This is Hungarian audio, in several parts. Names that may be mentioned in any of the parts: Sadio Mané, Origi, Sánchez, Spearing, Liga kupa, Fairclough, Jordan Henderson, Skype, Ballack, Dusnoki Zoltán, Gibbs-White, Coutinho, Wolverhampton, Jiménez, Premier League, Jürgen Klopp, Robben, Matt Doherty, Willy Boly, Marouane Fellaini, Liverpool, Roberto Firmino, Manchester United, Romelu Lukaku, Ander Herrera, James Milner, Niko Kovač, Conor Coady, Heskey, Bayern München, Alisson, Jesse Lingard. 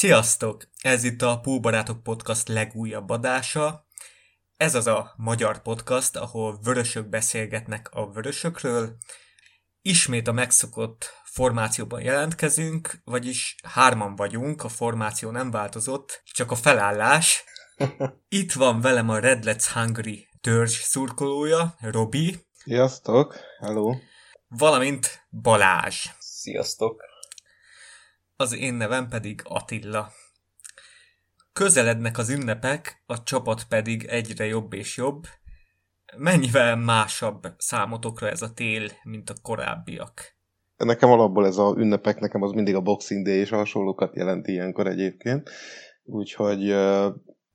Sziasztok! Ez itt a Poolbarátok Podcast legújabb adása. Ez az a magyar podcast, ahol vörösök beszélgetnek a vörösökről. Ismét a megszokott formációban jelentkezünk, vagyis hárman vagyunk, a formáció nem változott, csak a felállás. Itt van velem a Red Let's Hungry törzs szurkolója, Robi. Sziasztok! Hello! Valamint Balázs. Sziasztok! Az én nevem pedig Attila. Közelednek az ünnepek, a csapat pedig egyre jobb és jobb. Mennyivel másabb számotokra ez a tél, mint a korábbiak? Nekem alapból ez a ünnepek, nekem az mindig a Boxing Day és hasonlókat jelenti ilyenkor egyébként. Úgyhogy,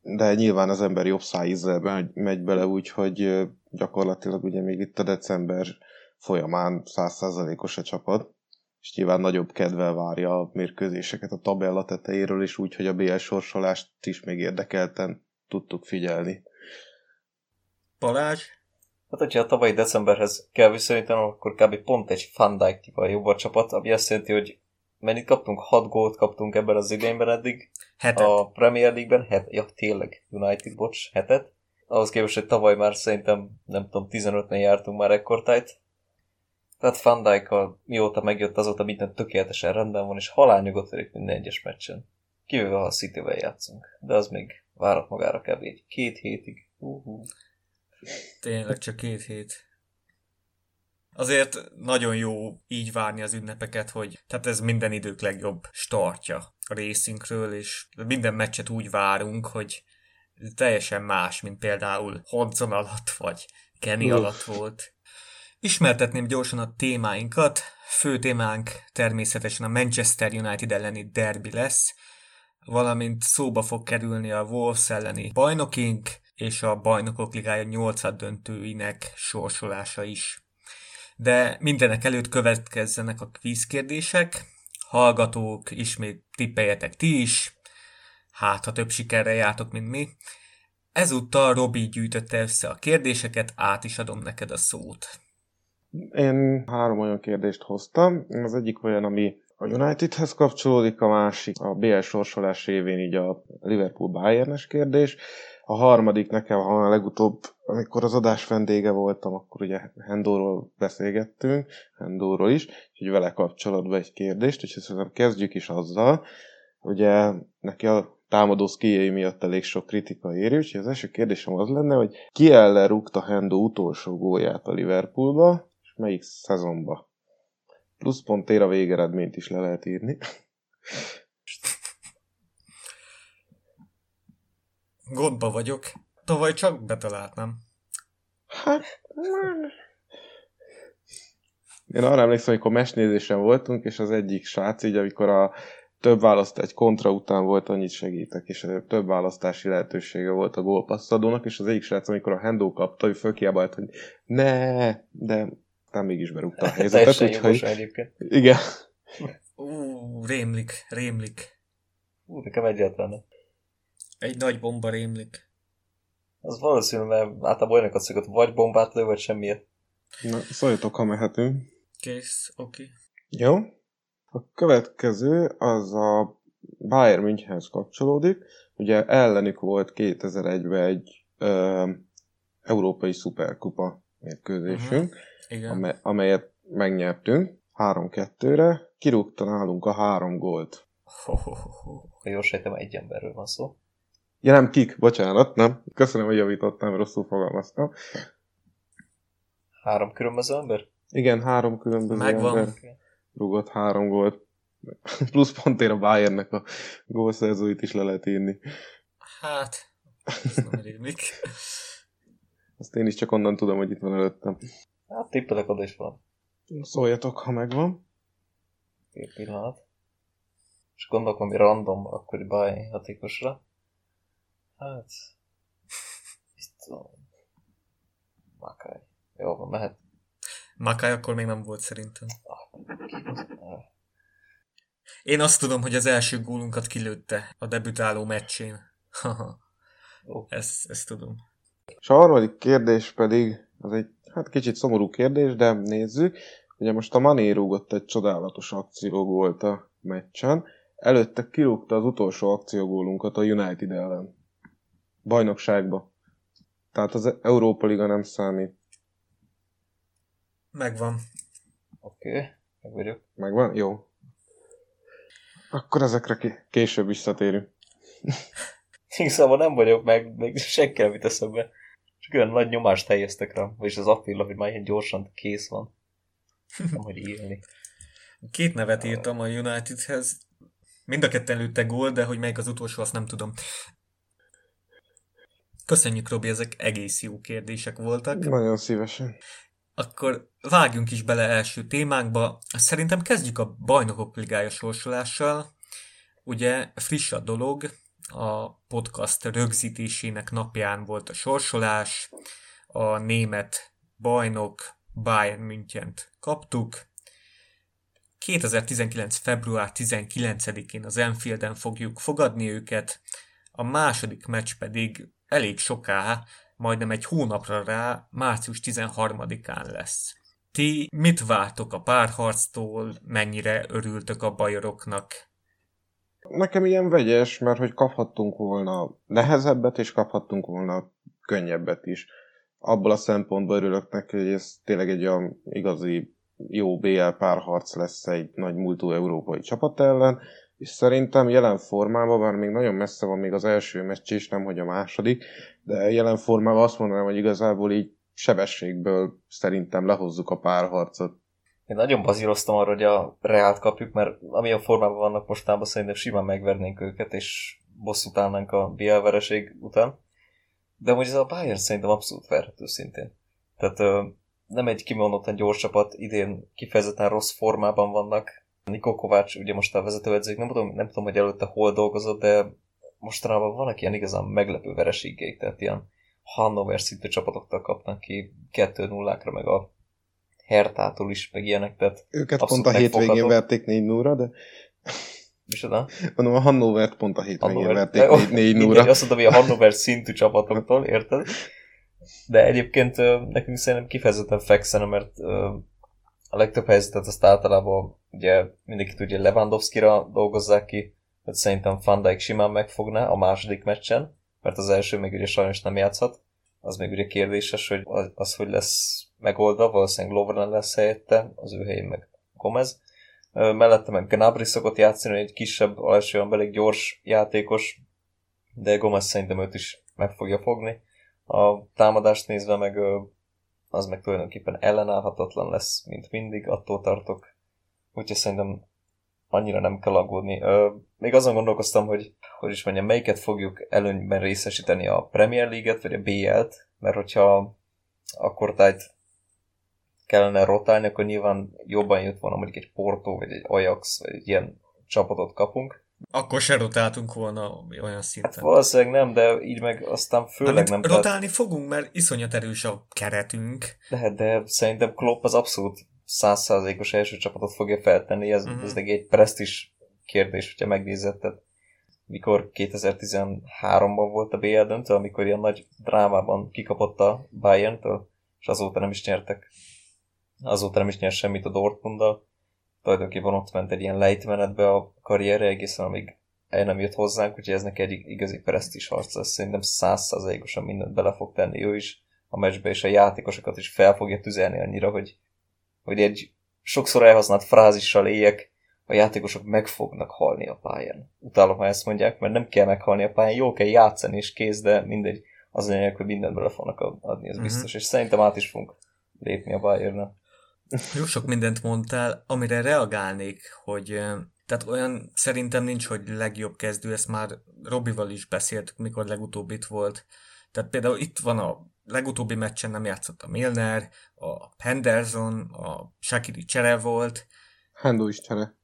de nyilván az ember jobb szájízzel megy bele, úgyhogy gyakorlatilag ugye még itt a december folyamán 100%-os a csapat. És nyilván nagyobb kedvel várja a mérkőzéseket a tabella tetejéről is, úgyhogy a BL sorsolást is még érdekelten tudtuk figyelni. Balázs? Hát, hogyha a tavalyi decemberhez kell viszonyítanom, akkor kb. Pont egy Van Dijk-tival jobb a csapat, ami azt jelenti, hogy mennyit kaptunk? 6 gólt kaptunk ebben az idényben eddig. Hetet. A Premier League-ben, ja tényleg, United, bocs, hetet. Ahhoz képest, hogy tavaly már szerintem, nem tudom, 15-nél jártunk már ekkortájt. Tehát Van Dijk-kal mióta megjött, azóta minden tökéletesen rendben van, és halálnyugodt vagyok minden egyes meccsen. Kivéve, ha a Cityvel játszunk. De az még várat magára kb. 2 hétig. Tényleg csak 2 hét. Azért nagyon jó így várni az ünnepeket, hogy tehát ez minden idők legjobb startja a részünkről, és minden meccset úgy várunk, hogy teljesen más, mint például Hodgson alatt, vagy Kenny alatt volt. Ismertetném gyorsan a témáinkat. Fő témánk természetesen a Manchester United elleni derbi lesz, valamint szóba fog kerülni a Wolves elleni bajnokink és a Bajnokok Ligája 8-döntőinek sorsolása is. De mindenek előtt következzenek a kvízkérdések. Hallgatók, ismét tippeljetek ti is, hát ha több sikerrel jártok, mint mi. Ezúttal Robi gyűjtötte össze a kérdéseket, át is adom neked a szót. Én 3 olyan kérdést hoztam, az egyik olyan, ami a Unitedhez kapcsolódik, a másik a BL sorsolás révén így a Liverpool-Bayernes kérdés, a harmadik nekem, ha legutóbb, amikor az adás vendége voltam, akkor ugye Hendóról beszélgettünk, Hendóról is, úgyhogy vele kapcsolatban egy kérdést, úgyhogy szerintem kezdjük is azzal, ugye neki a támadó szkijei miatt elég sok kritika éri, úgyhogy az első kérdésem az lenne, hogy ki ellen rúgta Hendó utolsó gólját a Liverpoolba, és melyik szezonba? Pluszpontért a végeredményt is le lehet írni. Gondba vagyok. Tavaly csak betalált, nem? Hát... Én arra emlékszem, amikor mesnézésen voltunk, és az egyik srác így, amikor a több választás, egy kontra után volt, annyit segítek, és több választási lehetősége volt a gólpasszadónak, és az egyik srác, amikor a Hendó kapta, ő fölkiabált, hogy ne, de aztán mégis berúgta a helyzetet. Teljesen egyébként. Igen. Rémlik. Nekem egyáltalán. Egy nagy bomba rémlik. Az valószínű, mert általában olyanokat szokott, vagy bombát lő, vagy semmiért. Na, szóljatok, ha mehetünk. Kész, oké. Jó. A következő az a Bayern Münchenhez kapcsolódik. Ugye ellenük volt 2001-ben egy európai szuperkupa mérkőzésünk, amelyet megnyertünk 3-2-re. Kirúgta nálunk a 3 gólt. Ha jól sejtem, egy emberről van szó. Ja nem, bocsánat. Köszönöm, hogy javítottam, rosszul fogalmaztam. 3 különböző ember? Igen, 3 különböző ember. Megvan. Rúgott 3 gólt. Pluszpontért a Bayernnek a gólszerzőit is le lehet írni. Hát, ez nem rémlik. Azt én is csak onnan tudom, hogy itt van előttem. Hát tippelek oda is van. Szóljatok, ha megvan. Egy pillanat. És gondolok, ami random akkori Bayern játékosra. Hát... Makai. Jó, van, mehet. Makai akkor még nem volt szerintem. Én azt tudom, hogy az első gólunkat kilőtte a debütáló meccsén. Ezt tudom. És a harmadik kérdés pedig, az egy hát kicsit szomorú kérdés, de nézzük. Ugye most a Mané rúgott egy csodálatos akciógólt a meccsen. Előtte kirúgta az utolsó akciógólunkat a United ellen. Bajnokságba. Tehát az Európa Liga nem számít. Megvan. Oké, meg vagyok. Megvan? Jó. Akkor ezekre később visszatérünk. Szóval nem vagyok meg senki elvit eszembe. Csak olyan nagy nyomást helyeztek rám. Vagyis az Attila, hogy már ilyen gyorsan kész van. Ahogy élni. Két nevet írtam a Unitedhez. Mind a ketten lőtte gól, de hogy melyik az utolsó, azt nem tudom. Köszönjük, Robi, ezek egész jó kérdések voltak. Nagyon szívesen. Akkor vágjunk is bele első témánkba. Szerintem kezdjük a Bajnokok Ligája sorsolással. Ugye friss a dolog, a podcast rögzítésének napján volt a sorsolás, a német bajnok Bayern Münchent kaptuk. 2019. február 19-én az Anfielden fogjuk fogadni őket, a második meccs pedig elég soká, majdnem egy hónapra rá, március 13-án lesz. Ti mit vártok a párharctól, mennyire örültök a bajoroknak? Nekem ilyen vegyes, mert hogy kaphattunk volna nehezebbet, és kaphattunk volna könnyebbet is. Abból a szempontból örülök neki, hogy ez tényleg egy olyan igazi jó BL párharc lesz egy nagy múltú európai csapat ellen, és szerintem jelen formában, bár még nagyon messze van még az első meccs is, nemhogy a második, de jelen formában azt mondanám, hogy igazából így sebességből szerintem lehozzuk a párharcot. Én nagyon bazíroztam arra, hogy a Reált kapjuk, mert amilyen formában vannak mostában, szerintem simán megvernénk őket, és bosszút állnánk a BL vereség után. De most ez a Bayern szerintem abszolút verhető szintén. Tehát nem egy kimondottan gyors csapat, idén kifejezetten rossz formában vannak. Niko Kovač, ugye most a vezetőedzők, nem tudom, hogy előtte hol dolgozott, de mostanában vannak ilyen igazán meglepő vereségeik, tehát ilyen Hannover szintű csapatoktól kapnak ki 2-0-ra, meg a Hertától is, meg ilyenek, tehát őket pont a hétvégén verték 4-0-ra, de... Micsoda? Mondom, a Hannovert pont a hétvégén verték 4-0-ra. Azt mondom, hogy a Hannover szintű csapatoktól, érted? De egyébként nekünk szerintem kifejezetten fekszene, mert a legtöbb helyzetet azt általában ugye mindenki tudja, Lewandowskira dolgozzák ki, tehát szerintem Van Dijk simán megfogná a második meccsen, mert az első még ugye sajnos nem játszhat. Az még ugye kérdéses, hogy az hogy lesz megoldva, valószínűleg Lovren lesz helyette, az ő helyén meg Gomez. Mellette meg Gnabry szokott játszani, egy kisebb, alsóan elég gyors játékos, de Gomez szerintem őt is meg fogja fogni. A támadást nézve meg az meg tulajdonképpen ellenállhatatlan lesz, mint mindig, attól tartok. Úgyhogy szerintem annyira nem kell aggódni. Még azon gondolkoztam, hogy melyiket fogjuk előnyben részesíteni, a Premier League-et vagy a BL-t, mert hogyha a kortályt kellene rotálni, akkor nyilván jobban jött volna mondjuk egy Porto, vagy egy Ajax, vagy egy ilyen csapatot kapunk. Akkor se rotáltunk volna olyan szinten. Hát valószínűleg nem, de így meg aztán főleg amit nem. Rotálni fogunk, mert iszonyat erős a keretünk. De szerintem Klopp az abszolút 100%-os első csapatot fogja feltenni, ez neki egy presztízs kérdés, hogyha megnézed. Tehát, mikor 2013-ban volt a BL döntő, amikor ilyen nagy drámában kikapott a Bayerntől, és azóta nem is nyertek. Azóta nem is nyert semmit a Dortmunddal. Tulajdonképpen ott ment egy ilyen lejtmenetbe a karrierre, egészen amíg el nem jött hozzánk, úgyhogy ez neki egy igazi presztízs harc lesz. Szerintem 100%-osan mindent bele fog tenni ő is a meccsbe, és a játékosokat is fel fogja tüzelni annyira, hogy egy sokszor elhasznált frázissal éljek, a játékosok meg fognak halni a pályán. Utálom, ha ezt mondják, mert nem kell meghalni a pályán, jól kell játszani és kész, de mindegy, az lényeg, hogy mindent bele fognak adni, ez biztos, és szerintem át is fogunk lépni a Bayernnél. Jó sok mindent mondtál, amire reagálnék, hogy tehát olyan szerintem nincs, hogy legjobb kezdő, ezt már Robival is beszéltük, mikor legutóbb itt volt. Tehát például itt van a legutóbbi meccsen nem játszott a Milner, a Henderson, a Shaqiri csere volt. Hendo is csere.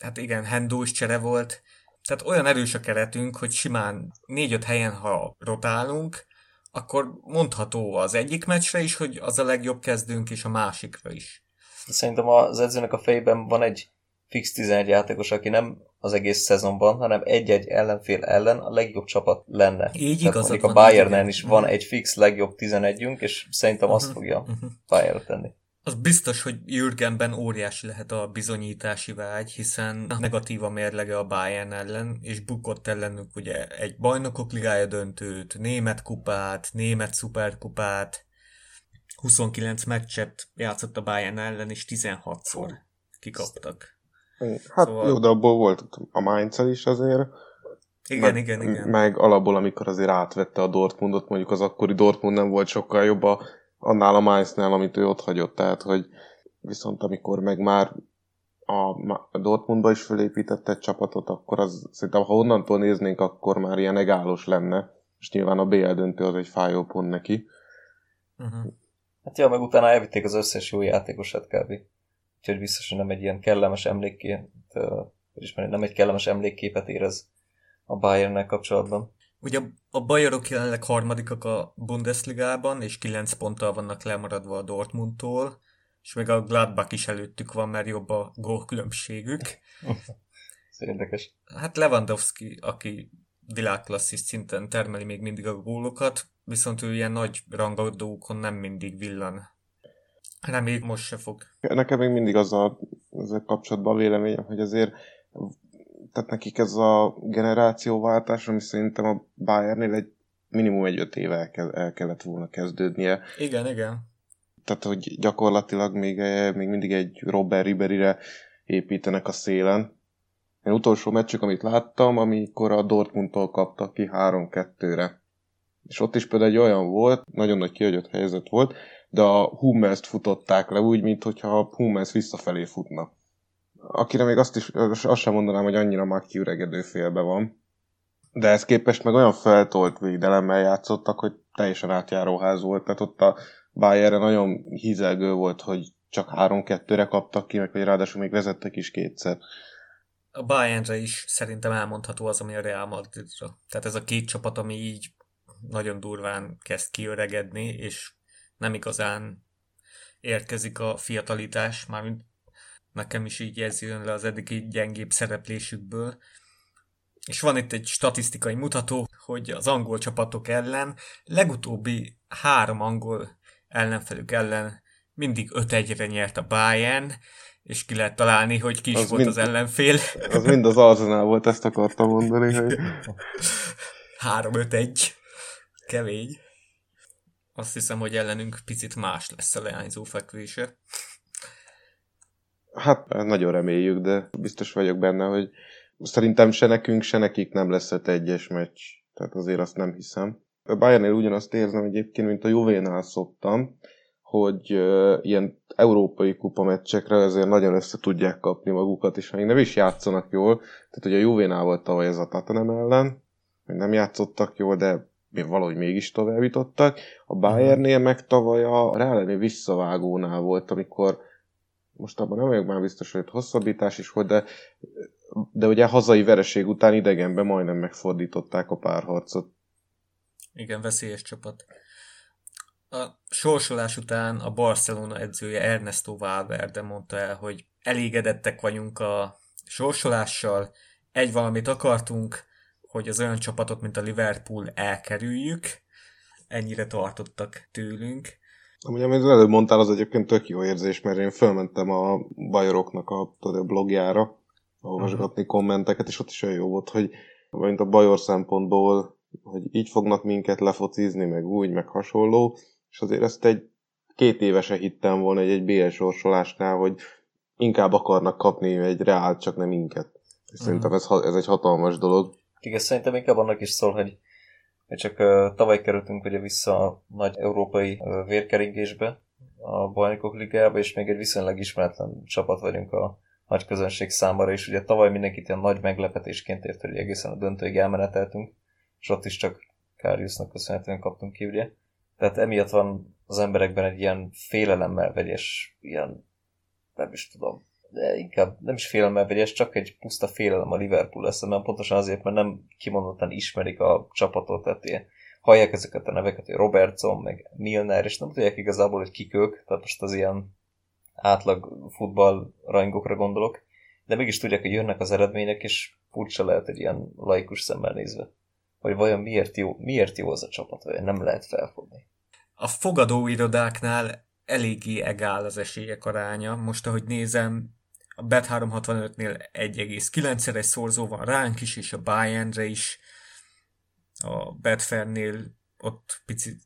Hát igen, Hendo is csere volt. Tehát olyan erős a keretünk, hogy simán 4-5 helyen, ha rotálunk, akkor mondható az egyik meccsre is, hogy az a legjobb kezdőnk, és a másikra is. Szerintem az edzőnek a fejében van egy fix 11 játékos, aki nem az egész szezonban, hanem egy-egy ellenfél ellen a legjobb csapat lenne. Így igazad van. A Bayernen is van egy fix legjobb 11-ünk, és szerintem azt fogja Bayern tenni. Az biztos, hogy Jürgenben óriási lehet a bizonyítási vágy, hiszen negatív a mérlege a Bayern ellen, és bukott ellenük ugye egy Bajnokok Ligája döntőt, német kupát, német szuperkupát, 29 meccset játszott a Bayern ellen, és 16-szor kikaptak. Hát szóval... jó, de abból volt a Mainz-el is azért. Igen, meg, igen. Meg alapból, amikor azért átvette a Dortmundot, mondjuk az akkori Dortmund nem volt sokkal jobb annál a Mainznál, amit ő ott hagyott. Tehát, hogy viszont amikor meg már a Dortmundba is felépített egy csapatot, akkor az szerintem, ha onnantól néznénk, akkor már ilyen egálós lenne. És nyilván a BL döntő az egy fájó pont neki. Uh-huh. Hát jó, meg utána elvitték az összes jó játékosát kb. Úgyhogy biztos, hogy nem egy ilyen kellemes emlékképet, nem egy kellemes emlékképet érez a Bayernnel kapcsolatban. Ugye a bajorok jelenleg harmadikak a Bundesligában, és 9 ponttal vannak lemaradva a Dortmundtól, és még a Gladbach is előttük van, mert jobb a gólkülönbségük. Ez érdekes. Hát Lewandowski, aki világklasszis szinten termeli még mindig a gólokat, viszont ő ilyen nagy rangadókon nem mindig villan. Reméljük, most se fog. Nekem még mindig az a kapcsolatban a véleményem, hogy azért tehát nekik ez a generációváltás, ami szerintem a Bayernnél egy minimum 5 éve el kellett volna kezdődnie. Igen. Tehát, hogy gyakorlatilag még mindig egy Robben Riberire építenek a szélen. Én utolsó meccsük, amit láttam, amikor a Dortmundtól kaptak ki 3-2-re. És ott is például egy olyan volt, nagyon nagy kihagyott helyzet volt, de a Hummelst futották le úgy, mintha a Hummels visszafelé futna. Akire még azt sem mondanám, hogy annyira már kiüregedő félbe van. De ez képest meg olyan feltolt védelemmel játszottak, hogy teljesen átjáróház volt. Tehát ott a Bayernre nagyon hízelgő volt, hogy csak 3-2-re kaptak ki, meg hogy ráadásul még vezettek is 2-szer. A Bayernre is szerintem elmondható az, ami a Real Madridra. Tehát ez a két csapat, ami így nagyon durván kezd kiöregedni, és nem igazán érkezik a fiatalitás, mármint nekem is így ez jön le az eddigi gyengébb szereplésükből. És van itt egy statisztikai mutató, hogy az angol csapatok ellen, legutóbbi 3 angol ellenfelük ellen mindig 5-1-re nyert a Bayern, és ki lehet találni, hogy ki is volt az ellenfél. Az mind az Arsenal volt, ezt akartam mondani. Hogy... 3-5-1. Kemény. Azt hiszem, hogy ellenünk picit más lesz a leányzó fekvése. Hát nagyon reméljük, de biztos vagyok benne, hogy szerintem se nekünk, se nekik nem lesz 5-1-es meccs. Tehát azért azt nem hiszem. A Bayernnél ugyanazt érzem egyébként, mint a Juvénál szoktam, hogy ilyen európai kupameccsekre azért nagyon össze tudják kapni magukat, és még nem is játszanak jól. Tehát ugye a Juvénál volt tavaly ez a Tottenham ellen, hogy nem játszottak jól, de valahogy mégis továbbítottak. A Bayernnél meg tavaly a Real visszavágónál volt, amikor most abban nem vagyok már biztos, hogy hosszabbítás is volt, de ugye hazai vereség után idegenben majdnem megfordították a párharcot. Igen, veszélyes csapat. A sorsolás után a Barcelona edzője Ernesto Valverde mondta el, hogy elégedettek vagyunk a sorsolással, egy valamit akartunk, hogy az olyan csapatot, mint a Liverpool elkerüljük, ennyire tartottak tőlünk. Amúgy, amit előbb mondtál, az egyébként tök jó érzés, mert én fölmentem a bajoroknak a blogjára olvasgatni kommenteket, és ott is olyan jó volt, hogy mint a bajor szempontból, hogy így fognak minket lefocizni, meg úgy, meg hasonló, és azért ezt 2 éve se hittem volna, hogy egy BL sorsolásnál, hogy inkább akarnak kapni egy Reált, csak nem minket. Szerintem ez egy hatalmas dolog. Igen, szerintem inkább annak is szól, hogy csak tavaly kerültünk ugye vissza a nagy európai vérkeringésbe, a Bajnokok Ligájába, és még egy viszonylag ismeretlen csapat vagyunk a nagy közönség számára, és ugye tavaly mindenkit ilyen nagy meglepetésként ért, hogy egészen a döntőig elmeneteltünk, és ott is csak Kariusnak köszönhetően kaptunk ki, ugye. Tehát emiatt van az emberekben egy ilyen félelemmel vegyes, ilyen, nem is tudom, de inkább nem is félelemmel vegyes, csak egy puszta félelem a Liverpool lesz, mert pontosan azért, mert nem kimondottan ismerik a csapatot, tehát ilyen, hallják ezeket a neveket, hogy Robertson, meg Milner, és nem tudják igazából, hogy kik ők, tehát most az ilyen átlag futball rajongókra gondolok, de mégis tudják, hogy jönnek az eredmények, és furcsa lehet egy ilyen laikus szemmel nézve, hogy vajon miért jó az a csapat, vagy nem lehet felfogni. A fogadóirodáknál eléggé egál az esélyek aránya. Most, ahogy nézem, a Bet365-nél 1,9-szeres szorzó van ránk is, és a Bayernre is. A Betfairnél ott picit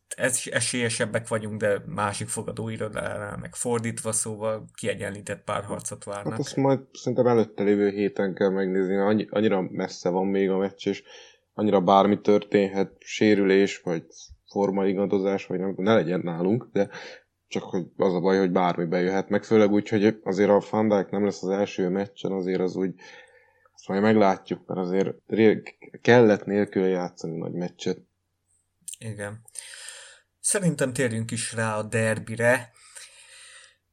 esélyesebbek vagyunk, de másik fogadóirodánál meg fordítva, szóval kiegyenlített párharcot várnak. Hát azt majd szerintem előtte lévő héten kell megnézni, annyira messze van még a meccs, és annyira bármi történhet, sérülés, vagy formaigadozás, vagy nem, ne legyen nálunk, de csak hogy az a baj, hogy bármi bejöhet meg, főleg úgy, hogy azért a Van Dijk nem lesz az első meccsen, azért az úgy, azt majd meglátjuk, mert azért kellett nélkül játszani nagy meccset. Igen. Szerintem térjünk is rá a derbire.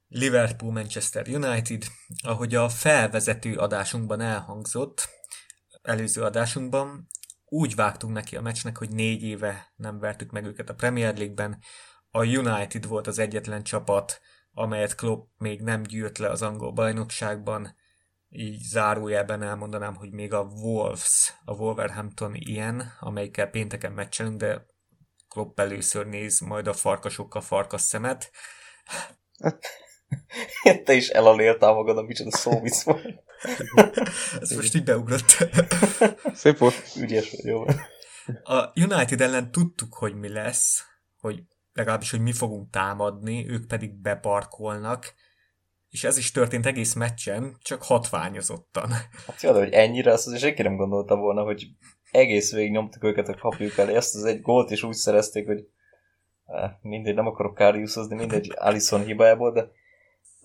Liverpool Manchester United, ahogy a felvezető adásunkban elhangzott, előző adásunkban, úgy vágtunk neki a meccsnek, hogy 4 éve nem vertük meg őket a Premier League-ben. A United volt az egyetlen csapat, amelyet Klopp még nem gyűrt le az angol bajnokságban. Így zárójelben elmondanám, hogy még a Wolves, a Wolverhampton ilyen, amelyikkel pénteken meccselünk, de Klopp először néz majd a farkasokkal farkas szemet. Te is elaléltál magad, amicsoda szóvisz van. Ez most így beugrott. Szép volt. Ügyes vagy, jó. A United ellen tudtuk, hogy mi lesz, hogy legalábbis, hogy mi fogunk támadni, ők pedig beparkolnak, és ez is történt egész meccsen, csak hatványozottan. Hát jó, de hogy ennyire, azt azért senki nem gondolta volna, hogy egész végig nyomtuk őket a kapjuk elé, azt az egy gólt is úgy szerezték, hogy mindegy, nem akarok Kariushozni, mindegy Alisson hibájából, de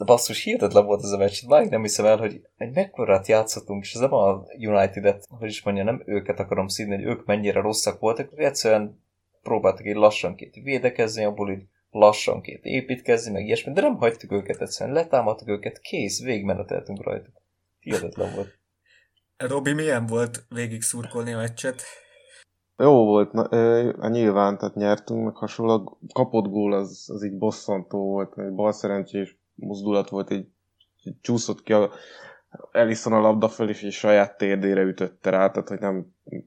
basszus, hihetetlen volt ez a meccs. Már nem hiszem el, hogy egy mekkorát játszottunk, és ez nem a United-et, hogy is mondja, nem őket akarom szídni, hogy ők mennyire rosszak voltak, hogy egyszerűen próbáltak így lassanként védekezni, abból így lassanként építkezni, meg ilyesmi, de nem hagytuk őket egyszerűen, letámadtuk őket, kész, végigmeneteltünk rajta. Hihetetlen volt. Robi, milyen volt végig szurkolni a meccset? Jó volt, nyilván, tehát nyertünk, meg hasonlóan kapott gól, az így bosszantó volt, egy balszerencsés mozdulat volt, így csúszott ki Alisson a labda föl, és így saját térdére ütötte rá, tehát hogy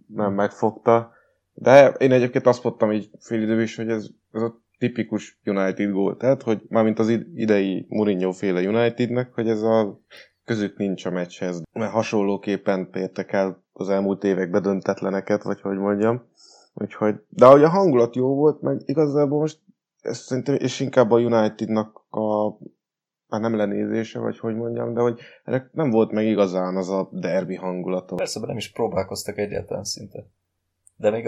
nem megfogta. De én egyébként azt mondtam így fél idő is, hogy ez a tipikus United gól, tehát hogy mármint az idei Mourinho-féle Unitednek, hogy ez a közük nincs a meccshez. Mert hasonlóképpen értek el az elmúlt években döntetleneket, vagy hogy mondjam. Úgyhogy, de ahogy a hangulat jó volt, meg igazából most ez szerintem, és inkább a Unitednak a már nem lenézése, vagy hogy mondjam, de hogy ennek nem volt meg igazán az a derbi hangulata. Persze, nem is próbálkoztak egyáltalán szinte. De még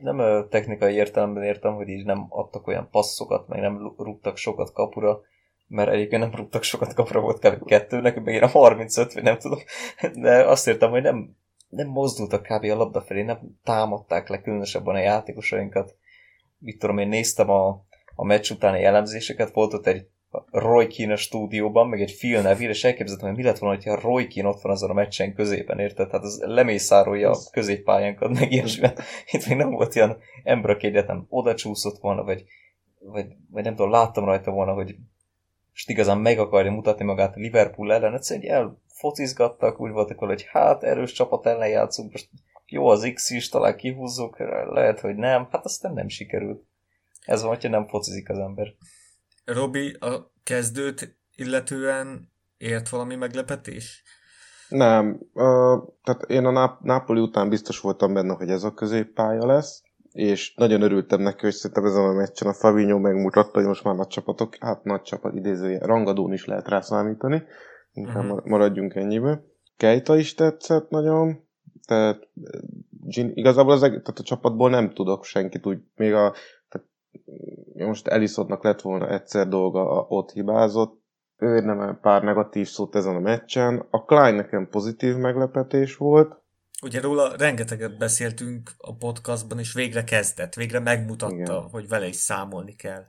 nem a technikai értelemben értem, hogy így nem adtak olyan passzokat, meg nem rúgtak sokat kapura, mert egyébként nem rúgtak sokat kapura, volt kb. 2, nekünk meg én a 35, vagy nem tudom. De azt értem, hogy nem mozdultak kb. A labda felé, nem támadták le különösebben a játékosainkat. Mit tudom, én néztem a meccs utáni elemzéseket, volt ott egy Roy Keane a stúdióban, meg egy Phil Neville, és elképzeltem, hogy mi lett volna, hogyha Roy Keane ott van azon a meccsen középen, érted? Hát az lemészárolja a középpályánkat, meg ilyesmi. Itt még nem volt ilyen emberakégyet, nem oda csúszott volna, vagy nem tudom, láttam rajta volna, hogy most igazán meg akarja mutatni magát a Liverpool ellen, egyszerűen elfocizgattak, úgy voltak valahogy, hogy hát erős csapat ellen játszunk, most jó az X is, talán kihúzzuk, lehet, hogy nem, hát aztán nem sikerült. Ez van, hogyha nem focizik az ember. Robi, a kezdőt illetően ért valami meglepetés? Nem. Tehát én a Napoli után biztos voltam benne, hogy ez a középpálya lesz, és nagyon örültem neki, hogy szerintem ezen a meccsen a Fabinho megmutatta, hogy most már nagy csapatok, hát nagy csapat idézője, rangadón is lehet rá számítani. Inkább maradjunk ennyibe. Keita is tetszett nagyon, tehát igazából tehát a csapatból nem tudok senkit úgy, még a most Elissonnak lett volna egyszer dolga, ott hibázott. Ő érdemelem pár negatív szót ezen a meccsen. A Klein nekem pozitív meglepetés volt. Ugye róla rengeteget beszéltünk a podcastban, és végre kezdett, végre megmutatta, igen, hogy vele is számolni kell.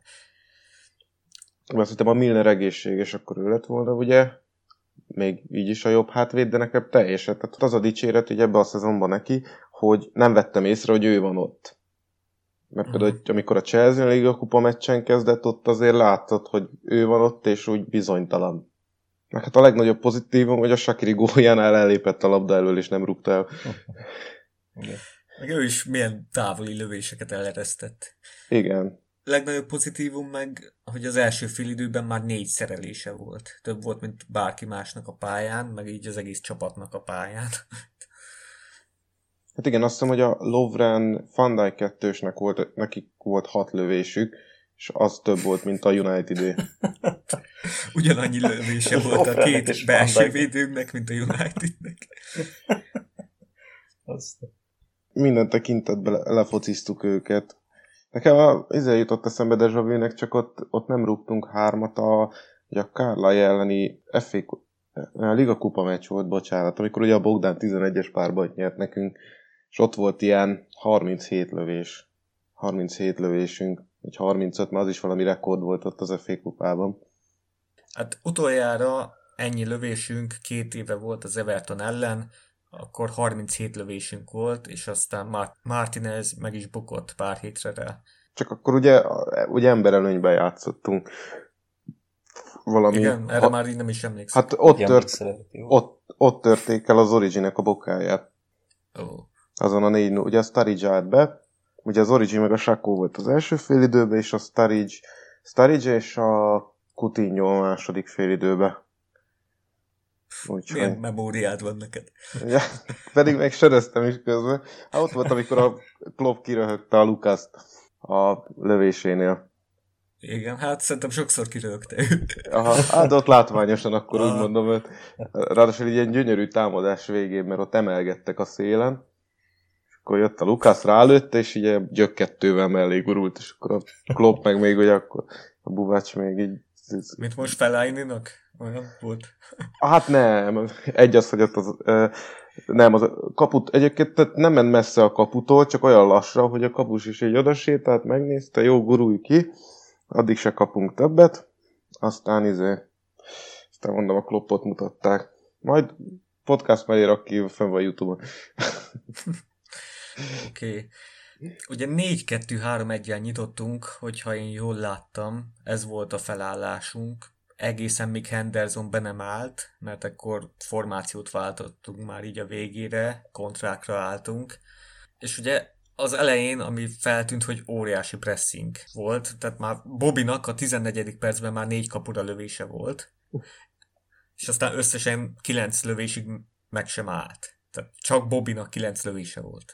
Mert szerintem a Milner egészséges, akkor ő lett volna, ugye? Még így is a jobb hátvéd, de nekem teljesen. Tehát az a dicséret, hogy ebben a szezonban neki, hogy nem vettem észre, hogy ő van ott. Mert például, amikor a Chelsea Liga kupa meccsen kezdett, ott azért látszott, hogy ő van ott, és úgy bizonytalan. Meg hát a legnagyobb pozitívum, hogy a Shaqiri góljánál ellépett a labda elől, és nem rúgta el. Meg ő is milyen távoli lövéseket eleresztett. Igen. legnagyobb pozitívum meg, hogy az első fél időben már 4 szerelése volt. Több volt, mint bárki másnak a pályán, meg így az egész csapatnak a pályán. Hát igen, azt hiszem, hogy a Lovren Van Dijk kettősnek volt, nekik volt 6 lövésük, és az több volt, mint a United-é. Ugyanannyi lövése volt a két belső védőknek, mint a United-nek. Minden tekintetben lefociztuk őket. Nekem ezzel jutott eszembe Deja Vu-nek, csak ott nem rúgtunk 3-at, a Carlisle elleni a Liga Kupa meccs volt, bocsánat, amikor ugye a Bogdán 11-es párbajt nyert nekünk, és ott volt ilyen 37 lövésünk, vagy 35, mert az is valami rekord volt ott az FA Kupában. Hát utoljára ennyi lövésünk 2 éve volt az Everton ellen, akkor 37 lövésünk volt, és aztán Martinez meg is bukott pár hétre rá. Csak akkor ugye emberelőnyben játszottunk. Valami, igen, erre már így nem is emlékszem. Hát ott törték el az Originek a bokáját. Oh. Azon a 4-0, ugye a Sturridge állt be, ugye az Origi meg a Sakó volt az első fél időben, és a Sturridge és a Coutinho a második fél időben. Milyen memóriád van neked? Ja, pedig meg söröztem is közben. Hát ott volt, amikor a Klopp kiröhögte a Lukaszt a lövésénél. Igen, hát szerintem sokszor kirögte őt. Hát ott látványosan akkor úgy mondom, hogy ráadásul egy ilyen gyönyörű támadás végén, mert ott emelgettek a szélen, és akkor jött a Lukasz, rálőtt, és így gyökkettővel mellé gurult, és akkor a Klopp meg még, hogy akkor a Buvács még így... Mint most Fellaininak? Olyan volt? Hát nem, egy az, hogy ott az... Nem, az kaput, egyébként nem ment messze a kaputól, csak olyan lassra, hogy a kapus is így oda sétált, megnézte, jó, gurulj ki, addig se kapunk többet, aztán mondom, a Kloppot mutatták. Majd podcast mellé rak ki, fenn van YouTube-on. Oké. Ugye 4-2-3-1-jel nyitottunk, hogyha én jól láttam, ez volt a felállásunk. Egészen még Henderson be nem állt, mert akkor formációt váltottunk már így a végére, kontrákra álltunk. És ugye az elején, ami feltűnt, hogy óriási pressing volt, tehát már Bobbynak a 14. percben már 4 kapura lövése volt, és aztán összesen 9 lövésig meg sem állt. Tehát csak Bobbynak 9 lövése volt.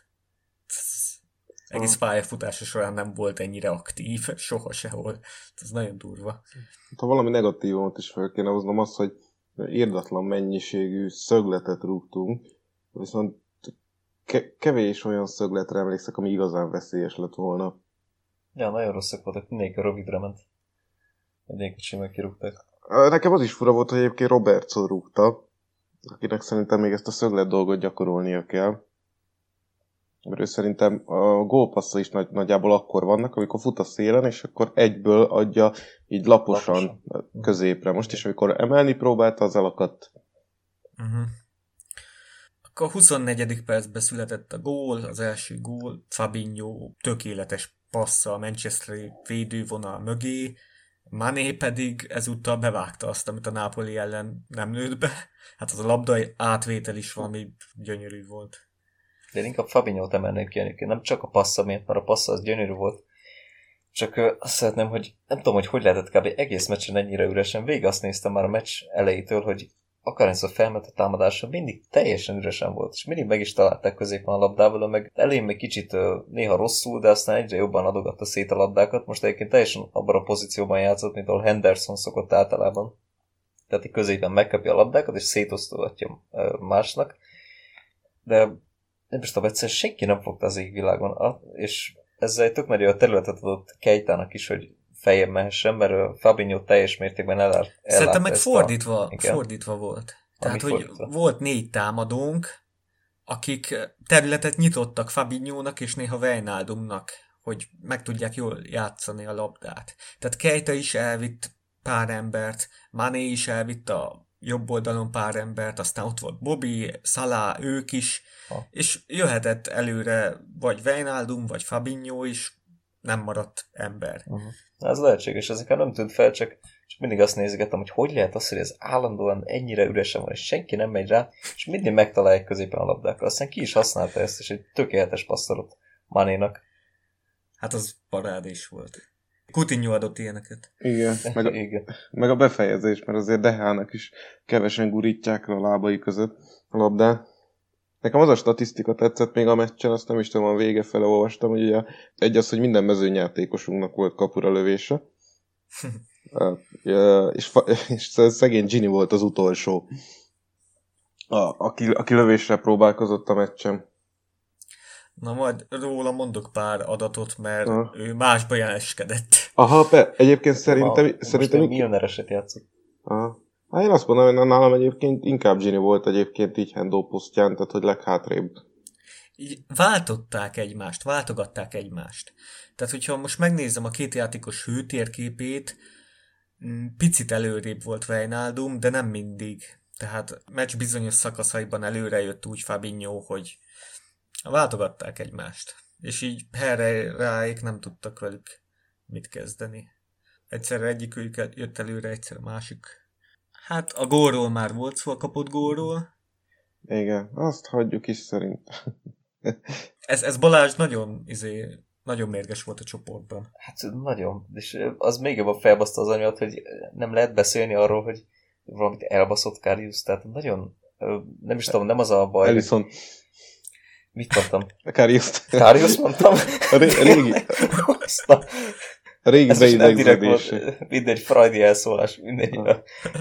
Egész pályafutása során nem volt ennyire aktív, soha sehol. Ez nagyon durva. Ha valami negatívumot is fel kéne hoznom, az, hogy irdatlan mennyiségű szögletet rúgtunk, viszont kevés olyan szögletre emlékszek, ami igazán veszélyes lett volna. Ja, nagyon rosszak voltak, mindenki rövidre ment. Mindenki simán kirúgták. Nekem az is fura volt, hogy egyébként Robertson rúgta, akinek szerintem még ezt a szöglet dolgot gyakorolnia kell. Mert ő szerintem a gólpasszai is nagyjából akkor vannak, amikor fut a szélen, és akkor egyből adja így laposan. Középre. Most is, amikor emelni próbálta, az elakadt. Uh-huh. Akkor a 24. percben született a gól, az első gól, Fabinho tökéletes passza a Manchesteri védővonal mögé, Mané pedig ezúttal bevágta azt, amit a Napoli ellen nem nőtt be. Hát az a labdai átvétel is valami gyönyörű volt. De inkább Fabinho-t emelnék ki, nem csak a passza miatt, mert a passza az gyönyörű volt, csak azt szeretném, hogy nem tudom, hogy lehetett kb. Egész meccsen ennyire üresen, végig azt néztem már a meccs elejétől, hogy akárhányszor felment a támadásra, mindig teljesen üresen volt, és mindig meg is találták középen a labdával, meg elején még kicsit néha rosszul, de aztán egyre jobban adogatta szét a labdákat, most egyébként teljesen abban a pozícióban játszott, mint ahol Henderson szokott általában. Tehát középen megkapja a labdákat, és szétosztogatja másnak, de nem is tudom, egyszerűen senki nem fogta az égvilágon, és ezzel tök merő a területet adott Keïtának is, hogy feljebb mehessen, mert Fabinho teljes mértékben elállt. Szerintem meg fordítva volt. Tehát, hogy volt 4 támadónk, akik területet nyitottak Fabinhonak és néha Wijnaldumnak, hogy meg tudják jól játszani a labdát. Tehát Keïta is elvitt pár embert, Mané is elvitt a jobb oldalon pár embert, aztán ott volt Bobby, Salah, ők is, és jöhetett előre vagy Wijnaldum, vagy Fabinho is, nem maradt ember. Ez lehetséges, ez inkább nem tűnt fel, csak mindig azt nézegettem, hogy lehet az, hogy ez állandóan ennyire üresen van, és senki nem megy rá, és mindig megtalálják középen a labdákra. Aztán ki is használta ezt, és egy tökéletes passzolott Manénak. Hát az parádés volt. Coutinho adott ilyeneket. Igen, meg a befejezés, mert azért De Geának is kevesen gurítják a lábai között a labdát. Nekem az a statisztika tetszett még a meccsen, azt nem is tudom, a vége fele olvastam, hogy ugye egy az, hogy minden mezőnyjátékosunknak volt kapura lövése, és szegény Gini volt az utolsó, aki lövésre próbálkozott a meccsen. Na majd róla mondok pár adatot, mert ő másba jeleskedett. Aha, egyébként szerintem most Milner eset játszott. Aha. Hát én azt mondom, hogy nálam egyébként inkább Gini volt egyébként így Hendo posztján, tehát hogy leghátrébb. Így váltogatták egymást. Tehát hogyha most megnézem a két játékos hőtérképét, picit előrébb volt Wijnaldum, de nem mindig. Tehát meccs bizonyos szakaszaiban előre jött úgy Fabinho, hogy váltogatták egymást. És így Herreráék nem tudtak velük mit kezdeni. Egyszerre egyikük jött előre, egyszer másik. Hát a gólról már volt szó, a kapott gólról. Igen, azt hagyjuk is szerintem. ez Balázs nagyon mérges volt a csoportban. Hát nagyon, és az még jobban felbaszta az anyát, hogy nem lehet beszélni arról, hogy valamit elbaszott Karius, tehát nagyon, nem is tudom, nem az a baj. Alisson. Mit mondtam? Karius mondtam? Régi beidegződése. Mindegy, freudi elszólás, mindegy.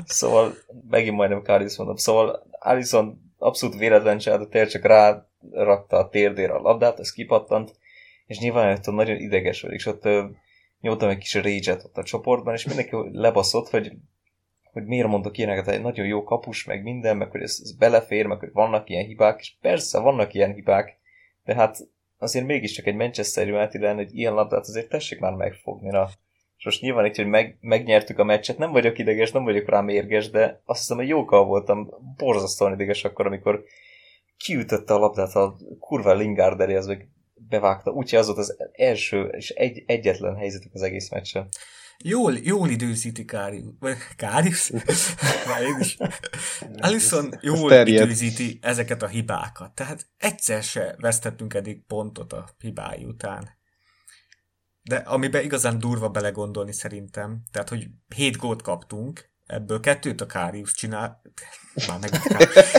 Szóval megint majdnem Karius mondom. Szóval Alisson abszolút véletlen csinált, tényleg csak rárakta a térdére a labdát, ez kipattant, és nyilván ott nagyon ideges vagyok, és ott nyomtam egy kis rage-et ott a csoportban, és mindenki lebaszott, hogy miért mondok ilyeneket, hogy nagyon jó kapus, meg minden, meg hogy ez belefér, meg hogy vannak ilyen hibák, és persze vannak ilyen hibák, de hát azért mégiscsak egy Manchester United ellen, hogy ilyen labdát azért tessék már megfogni. Na. És most nyilván itt, hogy megnyertük a meccset, nem vagyok ideges, nem vagyok rá mérges, de azt hiszem, hogy jókkal voltam borzasztóan ideges akkor, amikor kiütötte a labdát a kurva Lingard elé, az meg bevágta. Úgyhogy az volt az első és egyetlen helyzetük az egész meccsen. Jól időzíti Karius? Már én is. Alisson jól időzíti ezeket a hibákat. Tehát egyszer se vesztettünk eddig pontot a hibái után. De amiben igazán durva belegondolni szerintem, tehát hogy 7 gólt kaptunk, ebből 2 a Karius csinált,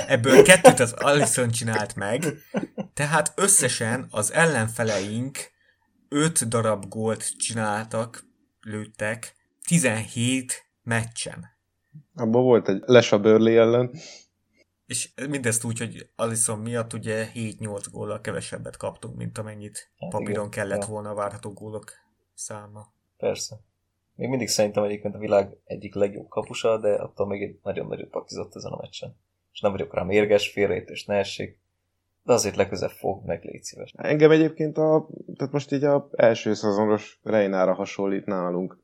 ebből 2 az Alisson csinált meg, tehát összesen az ellenfeleink 5 darab gólt lőttek 17 meccsen. Abban volt egy Lesa Burnley ellen. És mindezt úgy, hogy Alisson miatt ugye 7-8 góllal kevesebbet kaptunk, mint amennyit papíron kellett volna a várható gólok száma. Persze. Még mindig szerintem egyébként a világ egyik legjobb kapusa, de attól még egy nagyon nagyot pakizott ezen a meccsen. És nem vagyok rá mérges, félreértés ne essék, de azért legközebb fog, meg légy szíves. Engem egyébként tehát most így az első szezonos Reinára hasonlít nálunk.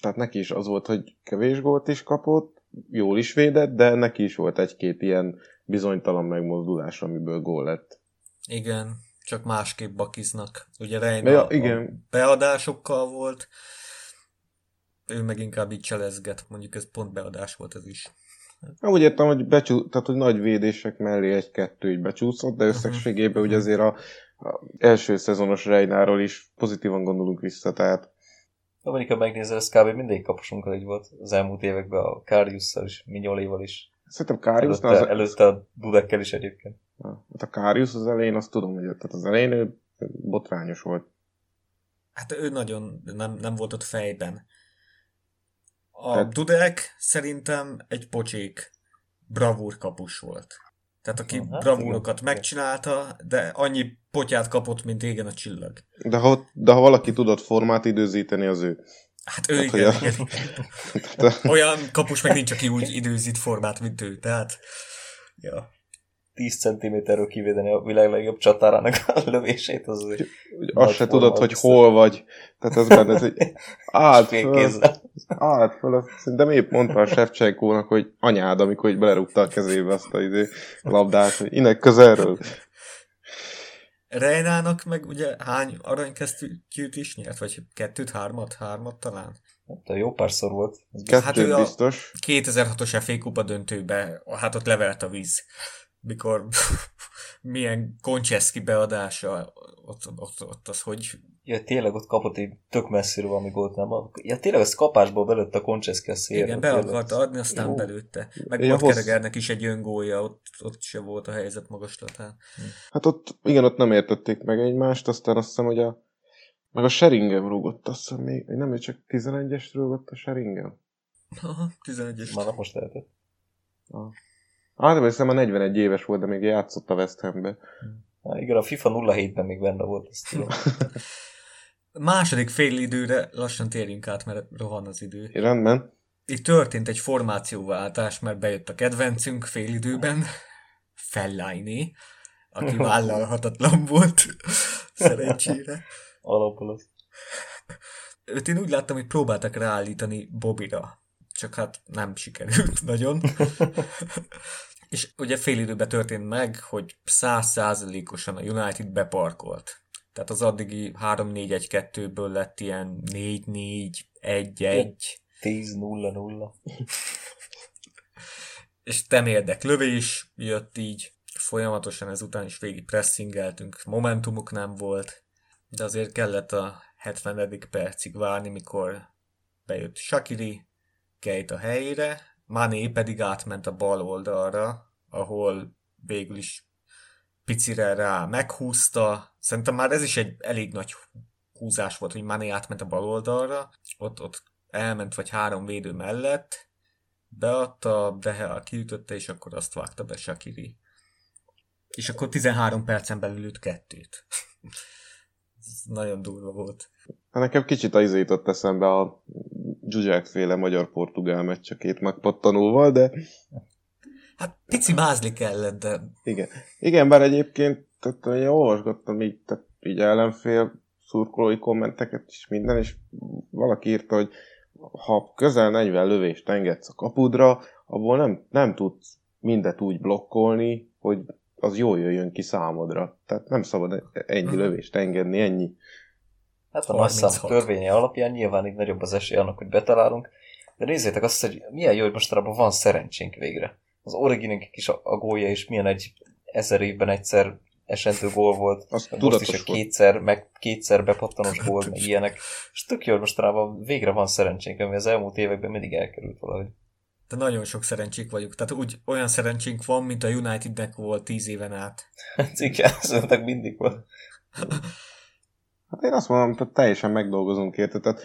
Tehát neki is az volt, hogy kevés gólt is kapott, jól is védett, de neki is volt egy-két ilyen bizonytalan megmozdulás, amiből gól lett. Igen, csak másképp bakiznak. Ugye Reina beadásokkal volt, ő meg inkább így cselezget, mondjuk ez pont beadás volt ez is. Úgy értem, hogy tehát, hogy nagy védések mellé egy-kettő így becsúszott, de összegségében ugye azért a első szezonos Reináról is pozitívan gondolunk vissza, tehát. Na, mondjuk, ha megnézel, ez kb. Mindig kapusunkkal így volt az elmúlt években, a Kariusszal is, Mignoléval is. Szerintem Kariusnál előtte a Dudekkel is egyébként. Hát a Karius az elején, azt tudom, hogy tehát az elején ő botrányos volt. Hát ő nagyon nem volt ott fejben. A Dudek szerintem egy pocsék bravúr kapus volt. Tehát aki bravúrokat megcsinálta, de annyi potyát kapott, mint régen a csillag. De ha valaki tudott formát időzíteni, az ő. Hát ő igen. Olyan kapus meg nincs, aki úgy időzít formát, mint ő. Tehát, 10 centiméterről kivédeni a világ legjobb csatárának a lövését, az úgy. Azt se tudod, hogy hol vagy. Tehát ez benne, ez egy állt föl. Szerintem épp mondta a Shevchenkónak, hogy anyád, amikor belerúgta a kezébe azt a labdát, hogy innen közelről. Reinának meg ugye hány aranykesztyűt is nyert? Vagy 2-3-at talán? Hát jó párszor volt. Hát ő biztos. 2006-os FA Kupa döntőbe, hát ott levelt a víz. Mikor milyen Koncseszki beadása, ott az hogy Ja, tényleg ott kapott egy tök messziről, ami volt, nem? Ja, tényleg az kapásból belőtt a Koncseszki a szélre. Igen, be akarta adni, aztán jó. Belőtte. Meg ja, Keregernek is egy öngólja, ott se volt a helyzet magaslatán. Hát ott, igen, ott nem értették meg egymást, aztán azt hiszem, hogy meg a Sheringham rúgott, azt hiszem még, nem, csak 11-est rúgott a Sheringham. Aha, 11-est. Már most lehetett. Hát, de hiszem, a 41 éves volt, de még játszott a West Hamben. Igen, a FIFA 07-ben még benne volt, ezt tudom. Második félidőre lassan térjünk át, mert rohan az idő. Rendben. Itt történt egy formációváltás, mert bejött a kedvencünk félidőben, Fellaini, aki vállalhatatlan volt, szerencsére. Alapul az. Őt én úgy láttam, hogy próbáltak ráállítani Bobira, csak hát nem sikerült nagyon. És ugye félidőben történt meg, hogy 100%-osan a United beparkolt. Tehát az addigi 3-4-1-2-ből lett ilyen 4-4-1-1. 10-0-0. És temérdek lövés jött így. Folyamatosan ezután is végig pressingeltünk. Momentumuk nem volt. De azért kellett a 70. percig várni, mikor bejött Shaqiri, Keita a helyére. Mané pedig átment a bal oldalra, ahol végül is picire rá meghúzta. Szerintem már ez is egy elég nagy húzás volt, hogy Mané átment a bal oldalra. Ott elment vagy 3 védő mellett, beadta, De Gea kiütötte, és akkor azt vágta be Shaqiri. És akkor 13 percen belül üt 2-t. Ez nagyon durva volt. Nekem kicsit az jutott eszembe a Zsuzsák-féle magyar-portugál meccs a két megpattanóval, de... Hát pici mázli kellett, de... Igen, bár egyébként tehát, olvasgattam így ellenfél szurkolói kommenteket és minden, és valaki írta, hogy ha közel 40 lövést engedsz a kapudra, abból nem tudsz mindet úgy blokkolni, hogy az jól jöjjön ki számodra. Tehát nem szabad ennyi lövést engedni, ennyi. Hát a nagy szám törvénye alapján nyilván így nagyobb az esély annak, hogy betalálunk, de nézzétek azt, hogy milyen jó, hogy mostanában van szerencsénk végre. Az Originek is a gólja is milyen egy 1000 évben egyszer esentő gól volt, most is a kétszer bepattanos gól, meg ilyenek, és tök jó, hogy mostanában végre van szerencsénk, ami az elmúlt években mindig elkerült valahogy. De nagyon sok szerencsék vagyunk. Tehát olyan szerencsénk van, mint a Unitednek volt 10 éven át. Igen, azonnak mindig van. Hát én azt mondom, hogy teljesen megdolgozunk érte. Tehát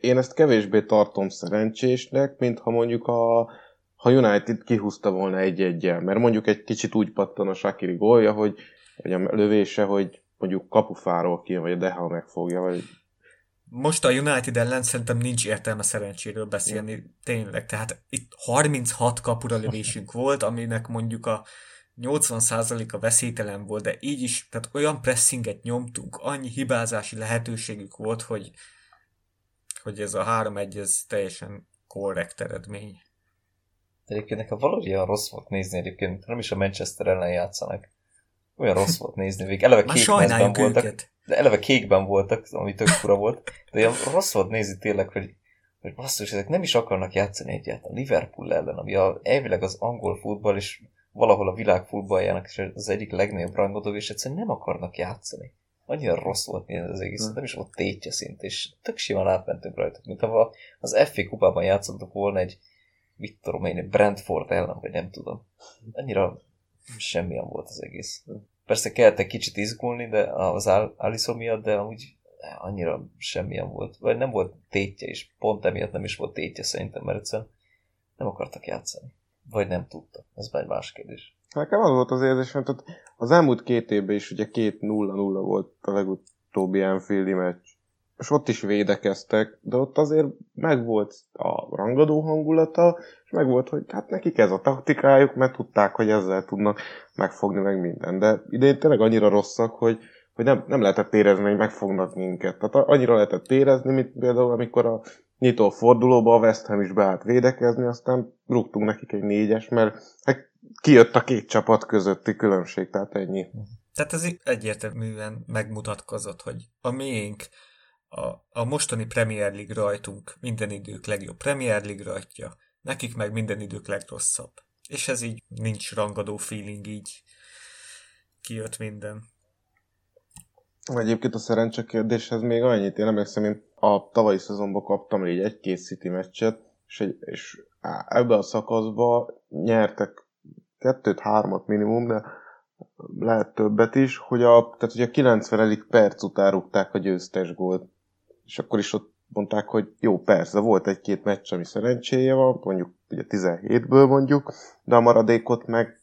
én ezt kevésbé tartom szerencsésnek, mintha mondjuk ha United kihúzta volna 1-1-jel. Mert mondjuk egy kicsit úgy pattan a Shaqiri gólja, hogy a lövése, hogy mondjuk kapufáról kijön, vagy a De Gea megfogja, vagy... Most a United ellen szerintem nincs értelme szerencséről beszélni, tényleg. Tehát itt 36 kapura lövésünk volt, aminek mondjuk a 80%-a veszélytelen volt, de így is, tehát olyan pressinget nyomtunk, annyi hibázási lehetőségük volt, hogy ez a 3-1, ez teljesen korrekt eredmény. De egyébként nekem valahogy olyan rossz volt nézni egyébként, nem is a Manchester ellen játszanak. Olyan rossz volt nézni, végig eleve kék mezben voltak. Őket. De eleve kékben voltak, ami tök fura volt. De olyan rossz volt nézni tényleg, hogy basszus, ezek nem is akarnak játszani egyáltalán Liverpool ellen, ami elvileg az angol futball és valahol a világ futballjának is az egyik legnagyobb rangodó, és egyszerűen nem akarnak játszani. Annyira rossz volt nézni az egész, nem is volt tétje szint, és tök simán átmentünk rajtuk, mint ha az FA kupában játszottuk volna egy, mit tudom én, Brentford ellen, vagy nem tudom. Annyira semmilyen volt az egész. Persze kellett egy kicsit izgulni, de az Alisson miatt, de amúgy annyira semmilyen volt. Vagy nem volt tétje, és pont emiatt nem is volt tétje szerintem, mert egyszerűen nem akartak játszani. Vagy nem tudtak. Ez már egy más kérdés. Nekem az volt az érzésem, hogy az elmúlt 2 évben is ugye 2-0-0 volt a legutóbbi Anfield-i meccs. És ott is védekeztek, de ott azért megvolt a rangadó hangulata, és megvolt, hogy hát nekik ez a taktikájuk, mert tudták, hogy ezzel tudnak megfogni meg minden. De idén tényleg annyira rosszak, hogy nem lehetett érezni, hogy megfognak minket. Tehát annyira lehetett érezni, mint például amikor a nyitó fordulóba a West Ham is beállt védekezni, aztán rúgtunk nekik egy 4-es, mert kijött a két csapat közötti különbség, tehát ennyi. Tehát ez egyértelműen megmutatkozott, hogy a miénk a mostani Premier League rajtunk minden idők legjobb Premier League rajtja, nekik meg minden idők legrosszabb. És ez így nincs rangadó feeling, így kijött minden. Egyébként a szerencse kérdéshez még annyit, én emlékszem, én a tavalyi szezonban kaptam így egy-két City meccset, és ebben a szakaszban nyertek 2-3-at minimum, de lehet többet is, hogy a 90. perc után rúgták a győztes gólt. És akkor is ott mondták, hogy jó, persze, volt egy-két meccs, ami szerencséje van, mondjuk ugye 17-ből mondjuk, de a maradékot meg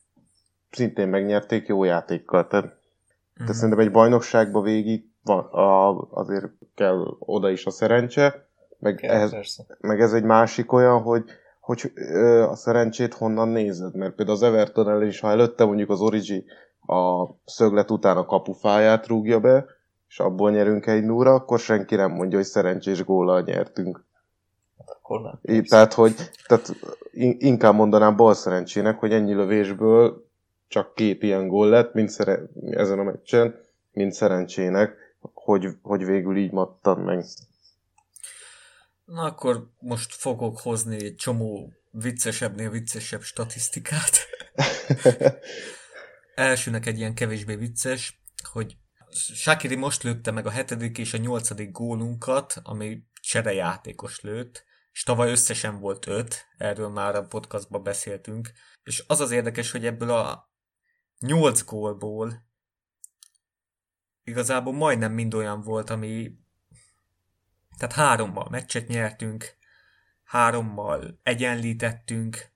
szintén megnyerték jó játékkal. Tehát szerintem egy bajnokságban végig van, azért kell oda is a szerencse, meg ez egy másik olyan, hogy a szerencsét honnan nézed, mert például az Everton ellen is, ha előtte mondjuk az Origi a szöglet után a kapufáját rúgja be, és abból nyerünk 1-0-ra, akkor senki nem mondja, hogy szerencsés góllal nyertünk. Akkor nem. Tehát inkább mondanám bal szerencsének, hogy ennyi lövésből csak 2 ilyen gól lett, ezen a meccsen, mint szerencsének, hogy végül így mattam meg. Na akkor most fogok hozni egy csomó viccesebbnél viccesebb statisztikát. Elsőnek egy ilyen kevésbé vicces, hogy Shaqiri most lőtte meg a 7. és a 8. gólunkat, ami cserejátékos lőtt, és tavaly összesen volt 5, erről már a podcastban beszéltünk, és az érdekes, hogy ebből a 8 gólból igazából majdnem mind olyan volt, ami... Tehát 3-mal meccset nyertünk, 3-mal egyenlítettünk.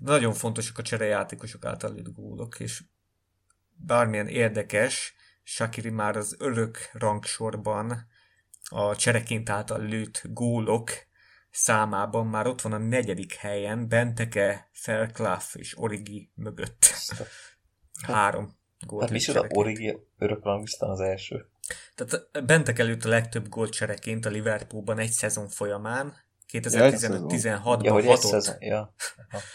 Nagyon fontosak a cserejátékosok által lőtt gólok, és bármilyen érdekes, Shaqiri már az örök rangsorban a csereként által lőtt gólok számában már ott van a 4. helyen, Benteke, Fairclough és Origi mögött. 3 gólt. Hát micsoda, Origi örök ranglistán az első. Tehát Benteke lőtt a legtöbb gólt csereként a Liverpoolban egy szezon folyamán, 2015-16-ban ja, 6-ot. Ja.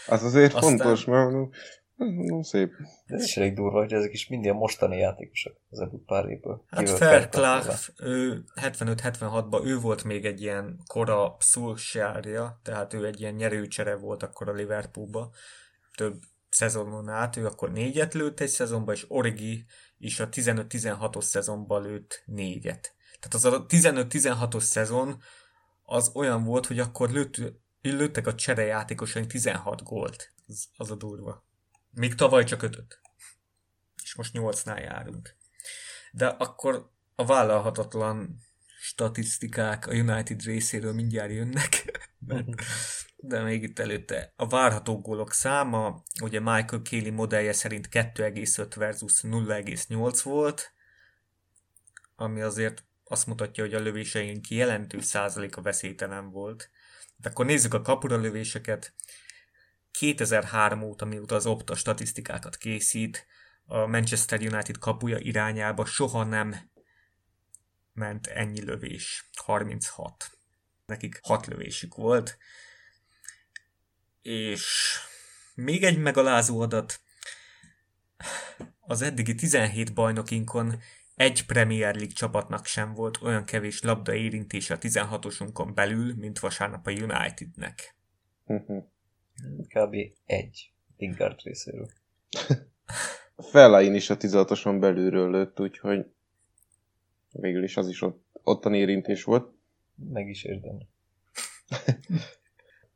Az azért aztán... fontos, mert nem szép. De ez is elég durva, hogy ezek is mind ilyen mostani játékosok az előbb pár évből. Hát Fairclough, ő 75-76-ban, ő volt még egy ilyen kora Solskjærja, tehát ő egy ilyen nyerőcsere volt akkor a Liverpoolban, több szezonon át, ő akkor 4-et lőtt egy szezonban, és Origi is a 15-16-os szezonban lőtt 4-et. Tehát az a 15-16-os szezon az olyan volt, hogy akkor lőttek a cserejátékosaink 16 gólt. Az a durva. Még tavaly csak 5-öt. És most 8-nál járunk. De akkor a vállalhatatlan statisztikák a United részéről mindjárt jönnek. De még itt előtte a várható gólok száma, ugye Michael Cayley modellje szerint 2,5 versus 0,8 volt, ami azért azt mutatja, hogy a lövéseink jelentős százaléka veszélytelen volt. De akkor nézzük a kapura lövéseket. 2003 óta, mióta az Opta statisztikákat készít, a Manchester United kapuja irányába soha nem ment ennyi lövés. 36. Nekik 6 lövésük volt. És még egy megalázó adat, az eddigi 17 bajnokinkon egy Premier League csapatnak sem volt olyan kevés labda érintése a 16-osunkon belül, mint vasárnap a Unitednek. Kb. Egy Lingard részéről. Fellaini is a 16-oson belülről lőtt, úgyhogy végül is az is ottan érintés volt. Meg is érdemel.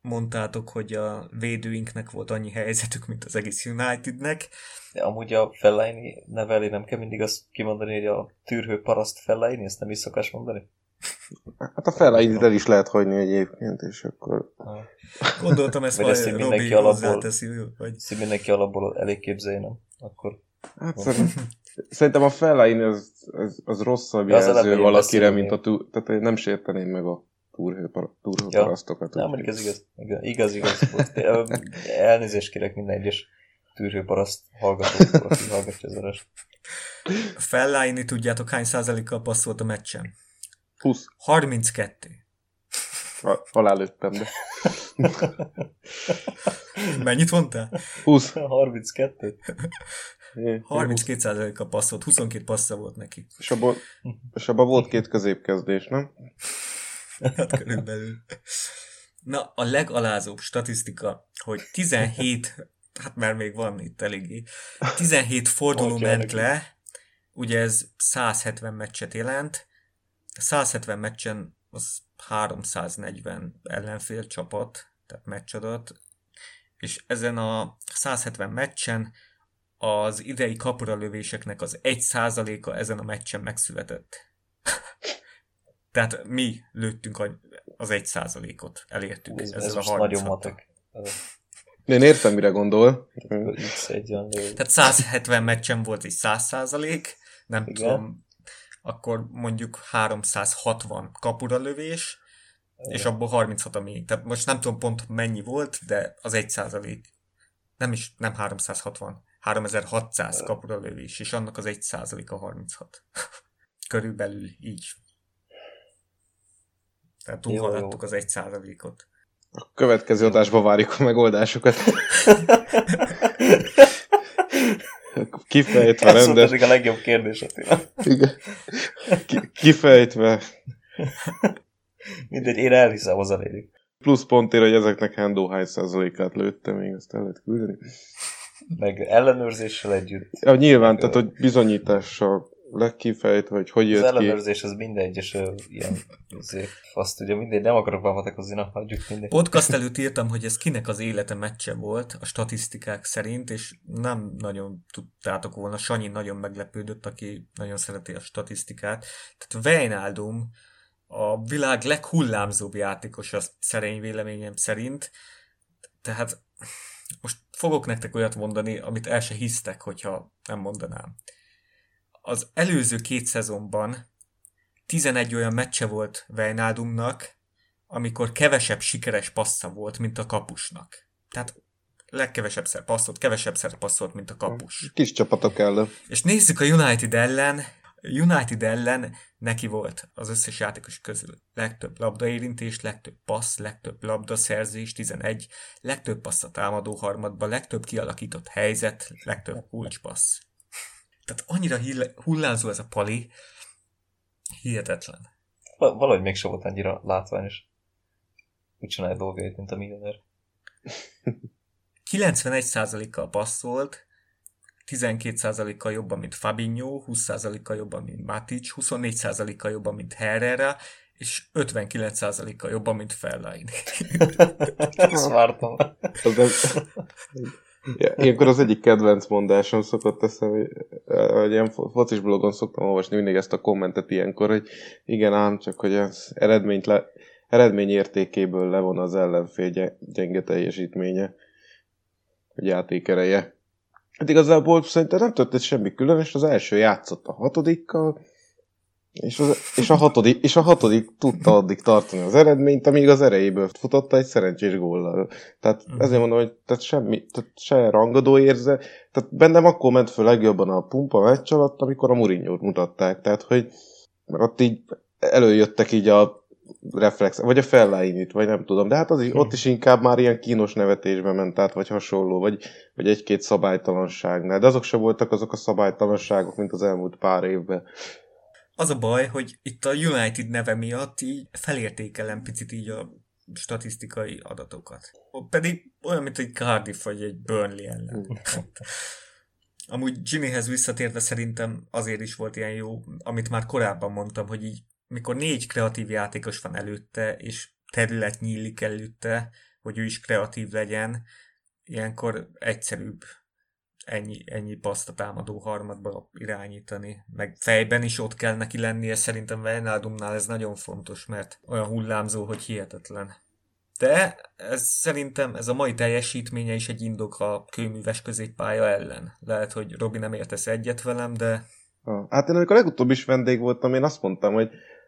Mondtátok, hogy a védőinknek volt annyi helyzetük, mint az egész Unitednek. De amúgy a Fellaini neve elé nem kell mindig azt kimondani, hogy a tűrhő paraszt Fellaini, ezt nem is szokás mondani? Hát a Fellainit el is lehet hagyni egyébként, és akkor... Gondoltam, ezt majd Robi hozzáteszi, hogy... Ezt mindenki alapból elég képzelje, nem? Akkor... Hát szerintem a Fellaini az rosszabb jelző valakire, mint a túl... Tehát nem sérteném meg a... Túrhőparasztokat. Ja. Nem, mondjuk ez igaz volt. Elnézést kérek minden egyes tűrhőparaszt hallgatókor, aki hallgatja az adást. Fellaini, tudjátok hány százalékkal passzolt a meccsen? 20. 32. Alá lőttem, de... Mennyit mondtál? 20. 32. 32%-kal passzolt, 22 passza volt neki. És abban volt 2 középkezdés, nem? Hát körülbelül. Na, a legalázóbb statisztika, hogy 17, hát már még van itt eléggé, 17 forduló ment le, ugye ez 170 meccset jelent, 170 meccsen az 340 ellenfél csapat, tehát meccsadat, és ezen a 170 meccsen az idei kapralövéseknek az 1%-a ezen a meccsen megszületett. Tehát mi lőttünk az 1%-ot, elértük ez a 36-ot. Én értem, mire gondol. Tehát 170 meccsen volt egy 100%, nem igen. Tudom, akkor mondjuk 360 kapuralövés, és abból 36 a mi. Tehát most nem tudom pont mennyi volt, de az 1%. Nem 360, 3600 kapuralövés, és annak az 1%-a 36. Körülbelül így. Tehát túl haladtuk az 1%-ot. A következő adásban várjuk a megoldásokat. Kifejtve rendes. Ez pedig a legjobb kérdés, Attila. Kifejtve. Mindegy, én elhiszem, hozzáérjük. Plusz pontért, hogy ezeknek Hendo hány százalékát lőtte, még azt el lehet küldeni. Meg ellenőrzéssel együtt. Ja, nyilván, tehát hogy bizonyítással legkifejtve, hogy jött ki. Az ellenőrzés az minden egyes ilyen azt ugye mindegy, nem akarok bematakozni, na hagyjuk mindegy. Podcast előtt írtam, hogy ez kinek az élete meccse volt a statisztikák szerint, és nem nagyon tudtátok volna. Sanyi nagyon meglepődött, aki nagyon szereti a statisztikát. Tehát Wijnaldum a világ leghullámzóbb játékos a szerény véleményem szerint. Tehát most fogok nektek olyat mondani, amit el se hisztek, hogyha nem mondanám. Az előző 2 szezonban 11 olyan meccse volt Wijnaldumnak, amikor kevesebb sikeres passza volt, mint a kapusnak. Tehát kevesebbszer passzolt, mint a kapus. Kis csapatok ellen. És nézzük a United ellen neki volt az összes játékos közül legtöbb labdaérintés, legtöbb passz, legtöbb labdaszerzés, 11, legtöbb passz a támadó harmadba, legtöbb kialakított helyzet, legtöbb kulcspassz. Tehát annyira hullámzó ez a pali, hihetetlen. Valahogy mégsem volt annyira látványos. Úgy csinálja dolgait, mint a Milner. 91%-kal passzolt, 12%-kal jobban, mint Fabinho, 20%-kal jobban, mint Matic, 24%-kal jobban, mint Herrera, és 59%-kal jobban, mint Fellaini. Ezt vártam. Ja, ilyenkor az egyik kedvenc mondásom szokott eszembe, hogy ilyen focis blogon szoktam olvasni mindig ezt a kommentet ilyenkor, hogy igen ám, csak hogy az eredmény értékéből levon az ellenfél gyenge teljesítménye, vagy játékereje. Hát igazából szerintem nem történt semmi különös, az első játszott a 6-dikkal, és a hatodik tudta addig tartani az eredményt, amíg az erejéből futotta egy szerencsés góllal. Tehát ezért mondom, hogy se rangadó érze. Tehát bennem akkor ment föl legjobban a pumpa meccs alatt, amikor a Mourinho-t mutatták. Tehát, hogy ott így előjöttek így a reflex, vagy a Fellainit, vagy nem tudom. De hát az is, ott is inkább már ilyen kínos nevetésbe ment át, vagy hasonló, vagy egy-két szabálytalanságnál. De azok se voltak azok a szabálytalanságok, mint az elmúlt pár évben. Az a baj, hogy itt a United neve miatt így felértékelem picit így a statisztikai adatokat. Pedig olyan, mint egy Cardiff vagy egy Burnley ellen. Amúgy Jimmyhez visszatérve szerintem azért is volt ilyen jó, amit már korábban mondtam, hogy így mikor 4 kreatív játékos van előtte, és terület nyílik előtte, hogy ő is kreatív legyen, ilyenkor egyszerűbb. Ennyi paszt a támadó harmadba irányítani, meg fejben is ott kell neki lennie, szerintem Wijnaldumnál ez nagyon fontos, mert olyan hullámzó, hogy hihetetlen. De ez szerintem ez a mai teljesítménye is egy indok a kőműves középpálya ellen. Lehet, hogy Robi nem értesz egyet velem, de... Hát én amikor legutóbb is vendég voltam, én azt mondtam,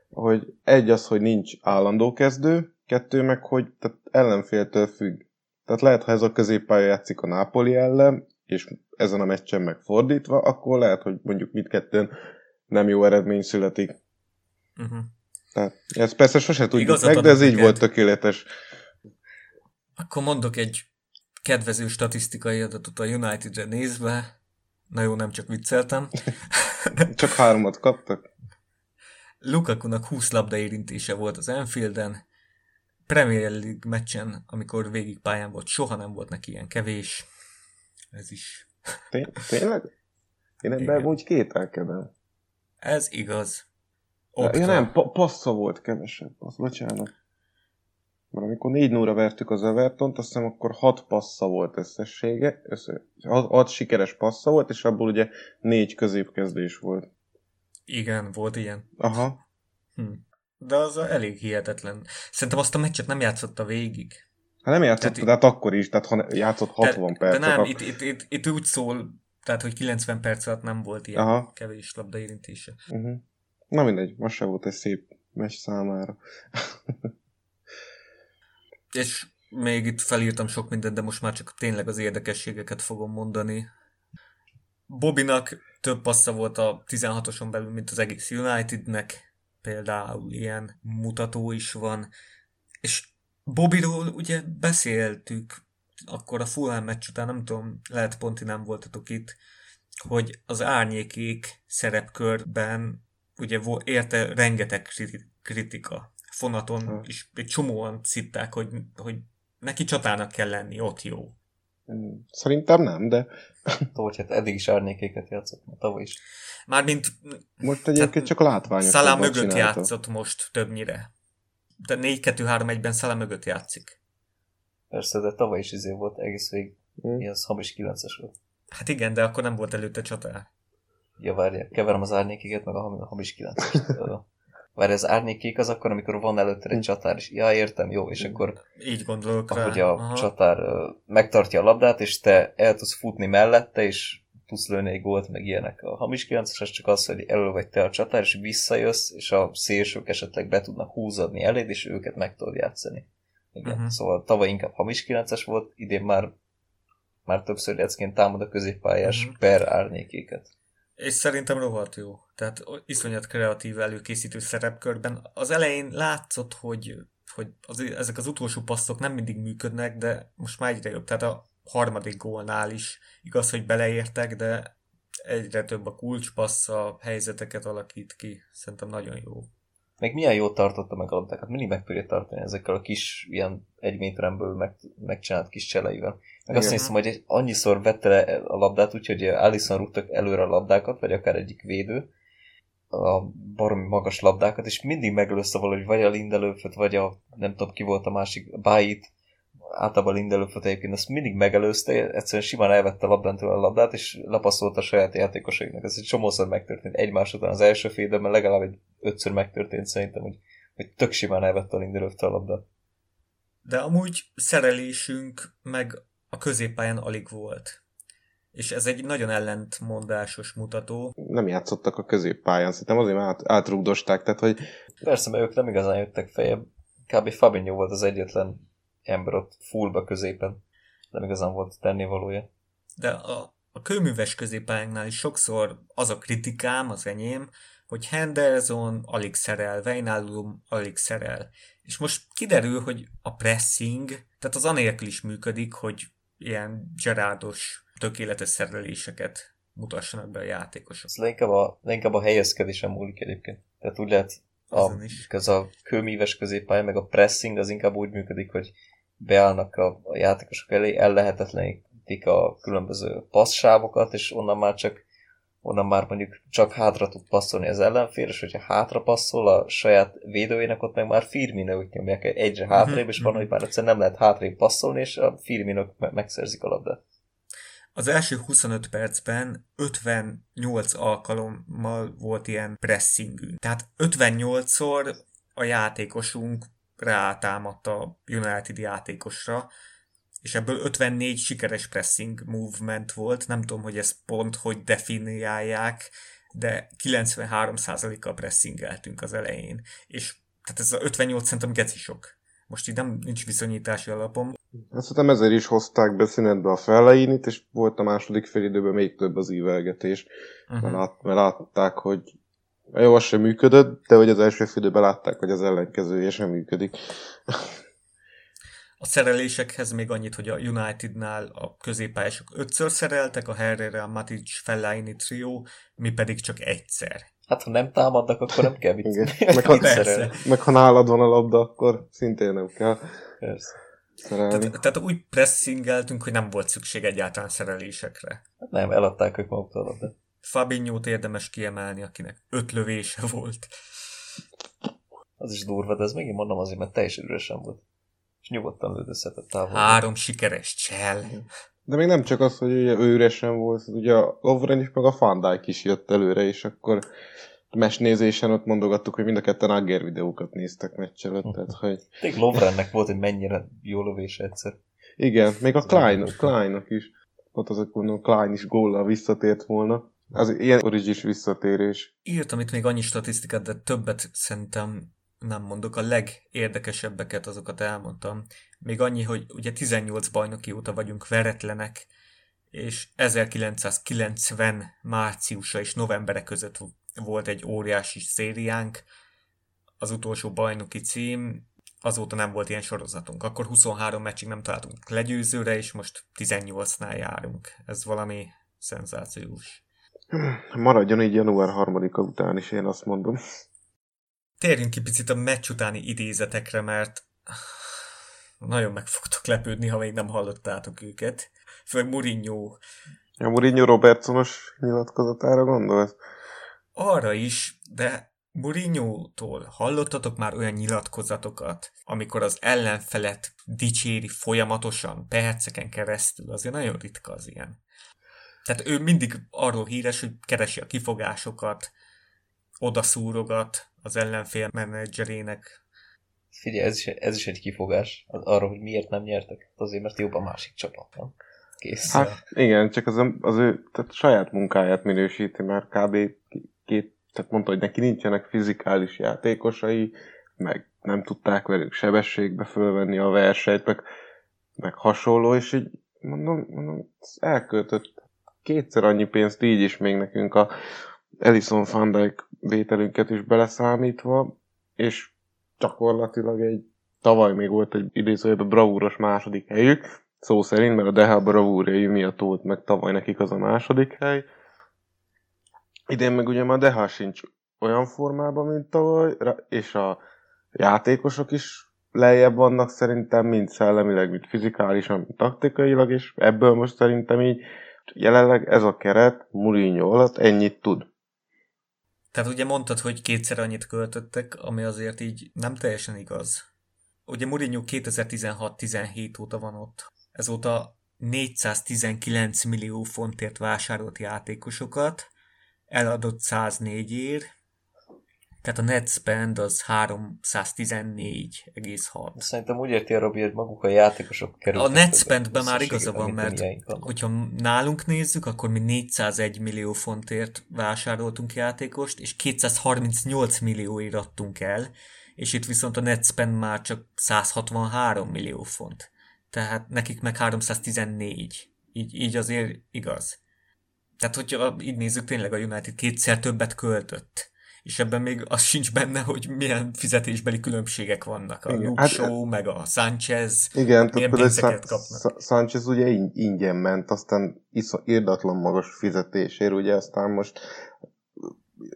hogy egy az, hogy nincs állandó kezdő, 2 meg, hogy tehát ellenféltől függ. Tehát lehet, ha ez a középpálya játszik a Nápoli ellen, és ezen a meccsen megfordítva, akkor lehet, hogy mondjuk mindketten nem jó eredmény születik. Uh-huh. Tehát ezt persze sose tudjuk meg, de ez így volt tökéletes. Akkor mondok egy kedvező statisztikai adatot a Unitedre nézve. Na jó, nem csak vicceltem. Csak 3-at kaptak. Lukakunak 20 labda érintése volt az Anfielden. Premier League meccsen, amikor végig pályán volt, soha nem volt neki ilyen kevés. Ez is. Tényleg? Én ebben úgy kételkedem. Ez igaz. Ja, nem, passza volt kevesebb, az bocsánat. Mert amikor 4-0-ra vertük az Evertont, azt hiszem akkor 6 passza volt összessége, 6 sikeres passza volt, és abból ugye 4 középkezdés volt. Igen, volt ilyen. Aha. De az elég hihetetlen. Szerintem azt a meccset nem játszotta végig. Hát nem játszotta, de hát akkor is, tehát ha játszott 60 percet. De nem, itt úgy szól, tehát hogy 90 perc alatt nem volt ilyen aha. kevés labda érintése. Uh-huh. Na mindegy, most sem volt egy szép meccs számára. És még itt felírtam sok mindent, de most már csak tényleg az érdekességeket fogom mondani. Bobbynak több passza volt a 16-oson belül, mint az egész Unitednek. Például ilyen mutató is van. És Bobbyról ugye beszéltük akkor a Fulham meccs után, nem tudom, lehet pont ti nem voltatok itt, hogy az árnyékék szerepkörben ugye érte rengeteg kritika. Fonaton is egy csomóan citták, hogy neki csatának kell lenni, ott jó. Szerintem nem, de... Tócs, hát eddig is árnyékéket játszott, mert tavaly is. Mármint... Most egyébként csak látványos. Salah mögött játszott most többnyire. De 4-2-3-1-ben Salah mögött játszik. Persze, de tavaly is izé volt egész végig. Ilyen hamis 9-es volt. Hát igen, de akkor nem volt előtte csatár. Ja, várjál, keverem az árnyékéket, meg a hamis 9-es. Várj, az árnyékék az akkor, amikor van előtte egy csatár, és ja, értem, jó, és akkor így gondolok ahogy rá. A aha. csatár megtartja a labdát, és te el tudsz futni mellette, és tudsz lőni egy gólt, meg ilyenek. A hamis 9-es az csak az, hogy elő vagy te a csatár, és visszajössz, és a szélsők esetleg be tudnak húzadni eléd, és őket meg tudod játszani. Igen, uh-huh. Szóval tavaly inkább hamis 9-es volt, idén már többször lecként támad a középpályás uh-huh. per árnyékéket. És szerintem rohadt jó. Tehát iszonyat kreatív előkészítő szerepkörben. Az elején látszott, hogy ezek az utolsó passzok nem mindig működnek, de most már egyre jobb. Tehát a harmadik gólnál is igaz, hogy beleértek, de egyre több a kulcspassza, helyzeteket alakít ki. Szerintem nagyon jó. Meg milyen jól tartotta meg a labdákat. Mindig meg tudja tartani ezekkel a kis, ilyen egy méteremből megcsinált kis cseleivel. Meg azt hiszem, hogy annyiszor vette le a labdát, úgyhogy Alisson rúgtak előre a labdákat, vagy akár egyik védő, a baromi magas labdákat, és mindig meglőszte valahogy vagy a Lindelöföt, vagy a nem tudom ki volt a másik, Bájit, általában Lindelöföt egyébként, azt mindig megelőzte, egyszerűen simán elvette a labdától a labdát, és lapaszolta a saját játékosainak. Ez egy csomószor megtörtént egymás után az első fél időben, legalább egy 5-ször megtörtént szerintem, hogy tök simán elvette a Lindelöftől a labdát. De amúgy szerelésünk meg a középpályán alig volt. És ez egy nagyon ellentmondásos mutató. Nem játszottak a középpályán, szerintem azért már átrugdosták, tehát hogy... Persze, mert ők nem igazán jöttek feljebb. Kb. Fabinho volt az egyetlen ember ott fullba középen. Nem igazán volt tennivalója. De a kőműves középpályánknál is sokszor az a kritikám, az enyém, hogy Henderson alig szerel, Wijnaldum alig szerel. És most kiderül, hogy a pressing, tehát az anélkül is működik, hogy ilyen Gerardos tökéletes szereléseket mutassanak be a játékosok. Ez inkább a helyezkedésen múlik egyébként. Tehát úgy lehet, ez a kőmíves középpálya, meg a pressing az inkább úgy működik, hogy beállnak a játékosok elé, ellehetetlenítik a különböző passzsávokat, és onnan már mondjuk csak hátra tud passzolni az ellenfél, és hogyha hátra passzol a saját védőjének, ott meg már Firminót nyomják egyre hátrébb, és van, hogy már egyszerűen nem lehet hátrébb passzolni, és a Firminók megszerzik a labdát. Az első 25 percben 58 alkalommal volt ilyen pressingünk. Tehát 58-szor a játékosunk rátámadt a United játékosra, és ebből 54 sikeres pressing movement volt, nem tudom, hogy ezt pont hogy definiálják, de 93%-kal pressingeltünk az elején. És tehát ez a 58 szerintem geci sok. Most így nincs viszonyítási alapom. Azt hiszem ezért is hozták be szünetbe a Fellainit, és volt a második fél időben még több az ívelgetés, mert látták, hogy jó, az sem működött, de hogy az első fél időben látták, hogy az ellenkezője sem működik. A szerelésekhez még annyit, hogy a Unitednál a középpályások 5-ször szereltek, a Herrera, a Matic, Fellaini trió, mi pedig csak egyszer. Hát ha nem támadnak, akkor nem kell meg ha nálad van a labda, akkor szintén nem kell szerelni. Tehát úgy pressingeltünk, hogy nem volt szükség egyáltalán szerelésekre. Nem, eladták ők maguktól a labdát. Fabinho-t érdemes kiemelni, akinek 5 lövése volt. Az is durva, de ez megint mondom azért, mert teljesen üresen volt. És nyugodtan lődözhetett távol. 3 sikeres csel. De még nem csak az, hogy ugye ő üresen volt, ugye a Lovren is, meg a Van Dijk is jött előre, és akkor mesnézésen ott mondogattuk, hogy mind a ketten Agger videókat néztek meccs előtt. Tehát, hogy... Tényleg Lovrennek volt, hogy mennyire jó lövése egyszer. Igen, még a Kleinnak is. Ott azok gondolom, Klein is góllal visszatért volna. Az ilyen origis visszatérés. Írtam itt még annyi statisztikát, de többet szerintem nem mondok. A legérdekesebbeket azokat elmondtam. Még annyi, hogy ugye 18 bajnoki óta vagyunk veretlenek, és 1990 márciusa és novembere között volt egy óriási szériánk. Az utolsó bajnoki cím, azóta nem volt ilyen sorozatunk. Akkor 23 meccsig nem találtunk legyőzőre, és most 18-nál járunk. Ez valami szenzációs. Maradjon így január 3-a után is, én azt mondom. Térjünk ki picit a meccs utáni idézetekre, mert nagyon meg fogtok lepődni, ha még nem hallottátok őket. Főleg Mourinho. A Mourinho Robertsonos nyilatkozatára gondolsz? Arra is, de Mourinho-tól hallottatok már olyan nyilatkozatokat, amikor az ellenfelet dicséri folyamatosan, perceken keresztül, azért nagyon ritka az ilyen. Tehát ő mindig arról híres, hogy keresi a kifogásokat, odaszúrogat az ellenfél menedzserének. Figyelj, ez is egy kifogás. Arra, hogy miért nem nyertek. Azért, mert jobb a másik csapatban. Kész. Hát igen, csak az ő tehát saját munkáját minősíti már kb. Tehát mondta, hogy neki nincsenek fizikális játékosai, meg nem tudták velük sebességbe fölvenni a versenyt, meg hasonló, és így mondom elköltött kétszer annyi pénzt így is még nekünk a Alisson Van Dijk vételünket is beleszámítva, és gyakorlatilag tavaly még volt egy idézőjebb bravúros második helyük, szó szerint, mert a De Gea bravúrjai miatt volt meg tavaly nekik az a második hely. Idén meg ugye már De Gea sincs olyan formában, mint tavaly, és a játékosok is lejjebb vannak szerintem, mind szellemileg, mind fizikálisan, mind taktikailag, és ebből most szerintem így jelenleg ez a keret Mourinho alatt ennyit tud. Tehát ugye mondtad, hogy kétszer annyit költöttek, ami azért így nem teljesen igaz. Ugye Mourinho 2016-17 óta van ott. Ezóta 419 millió fontért vásárolt játékosokat, eladott 104 ér, tehát a net spend az 314,6. Szerintem úgy érti a Robi, hogy maguk a játékosok kerültek. A net spendben már igaza van, mert hogyha nálunk nézzük, akkor mi 401 millió fontért vásároltunk játékost, és 238 millióért adtunk el, és itt viszont a net spend már csak 163 millió font. Tehát nekik meg 314. Így azért igaz. Tehát, hogyha így nézzük, tényleg a United kétszer többet költött. És ebben még az sincs benne, hogy milyen fizetésbeli különbségek vannak. A Luke Shaw, meg a Sánchez, igen, milyen pénzeket kapnak. Sánchez ugye ingyen ment, aztán irdatlan magas fizetésért, ugye aztán most...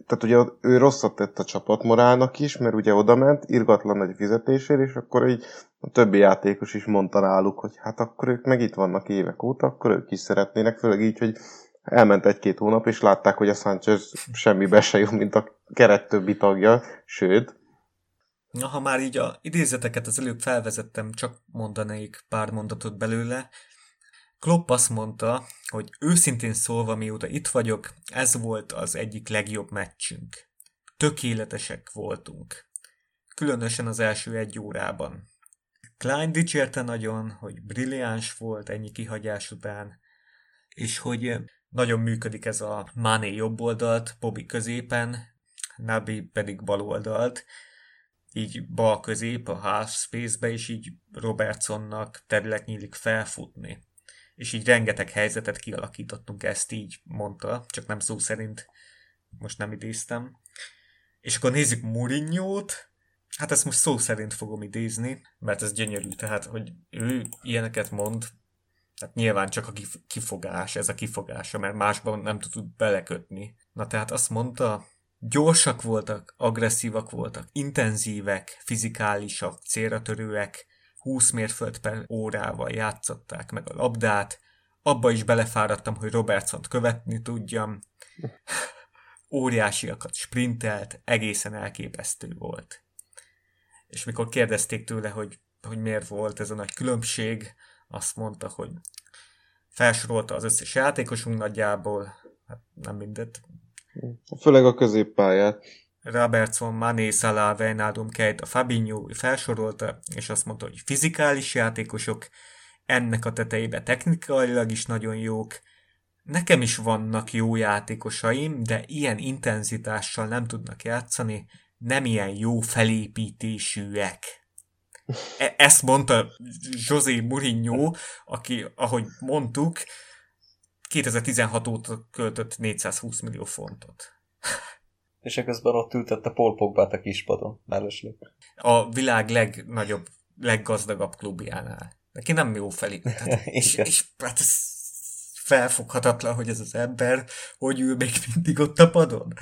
Tehát ugye ő rosszat tett a csapatmorálnak is, mert ugye odament, irgatlan nagy fizetésért, és akkor így a többi játékos is mondta náluk, hogy hát akkor ők meg itt vannak évek óta, akkor ők is szeretnének, főleg így, hogy elment 1-2 hónap, és látták, hogy a Sánchez semmibe se jó, mint a keret többi tagja, sőt. Na, ha már így a idézeteket az előbb felvezettem, csak mondanék pár mondatot belőle. Klopp azt mondta, hogy őszintén szólva, mióta itt vagyok, ez volt az egyik legjobb meccsünk. Tökéletesek voltunk. Különösen az első 1 órában. Klein dicsérte nagyon, hogy brilliáns volt ennyi kihagyás után, és hogy... Nagyon működik ez a Mané jobb oldalt, Bobby középen, Naby pedig bal oldalt, így bal közép a half space-be, és így Robertsonnak terület nyílik felfutni. És így rengeteg helyzetet kialakítottunk, ezt így mondta, csak nem szó szerint, most nem idéztem. És akkor nézzük Mourinho-t, hát ezt most szó szerint fogom idézni, mert ez gyönyörű, tehát hogy ő ilyeneket mond. Tehát nyilván csak a kifogás, ez a kifogása, mert másban nem tud belekötni. Na tehát azt mondta, gyorsak voltak, agresszívak voltak, intenzívek, fizikálisak, célra törőek, 20 mérföld per órával játszották meg a labdát, Abba is belefáradtam, hogy Robertsont követni tudjam. Óriásiakat sprintelt, egészen elképesztő volt. És mikor kérdezték tőle, hogy miért volt ez a nagy különbség, azt mondta, hogy felsorolta az összes játékosunk nagyjából, hát nem mindet. Főleg a középpályát. Robertson, Mané, Salah, Wijnaldum, Keita, Fabinho felsorolta, és azt mondta, hogy fizikális játékosok, ennek a tetejébe technikailag is nagyon jók. Nekem is vannak jó játékosaim, de ilyen intenzitással nem tudnak játszani, nem ilyen jó felépítésűek. Ezt mondta José Mourinho, aki, ahogy mondtuk, 2016 óta költött 420 millió fontot. És eközben ott ültette Paul Pogbát a kispadon, mellesleg. A világ legnagyobb, leggazdagabb klubjánál. Neki nem jó felé. És hát ez felfoghatatlan, hogy ez az ember hogy ül még mindig ott a padon.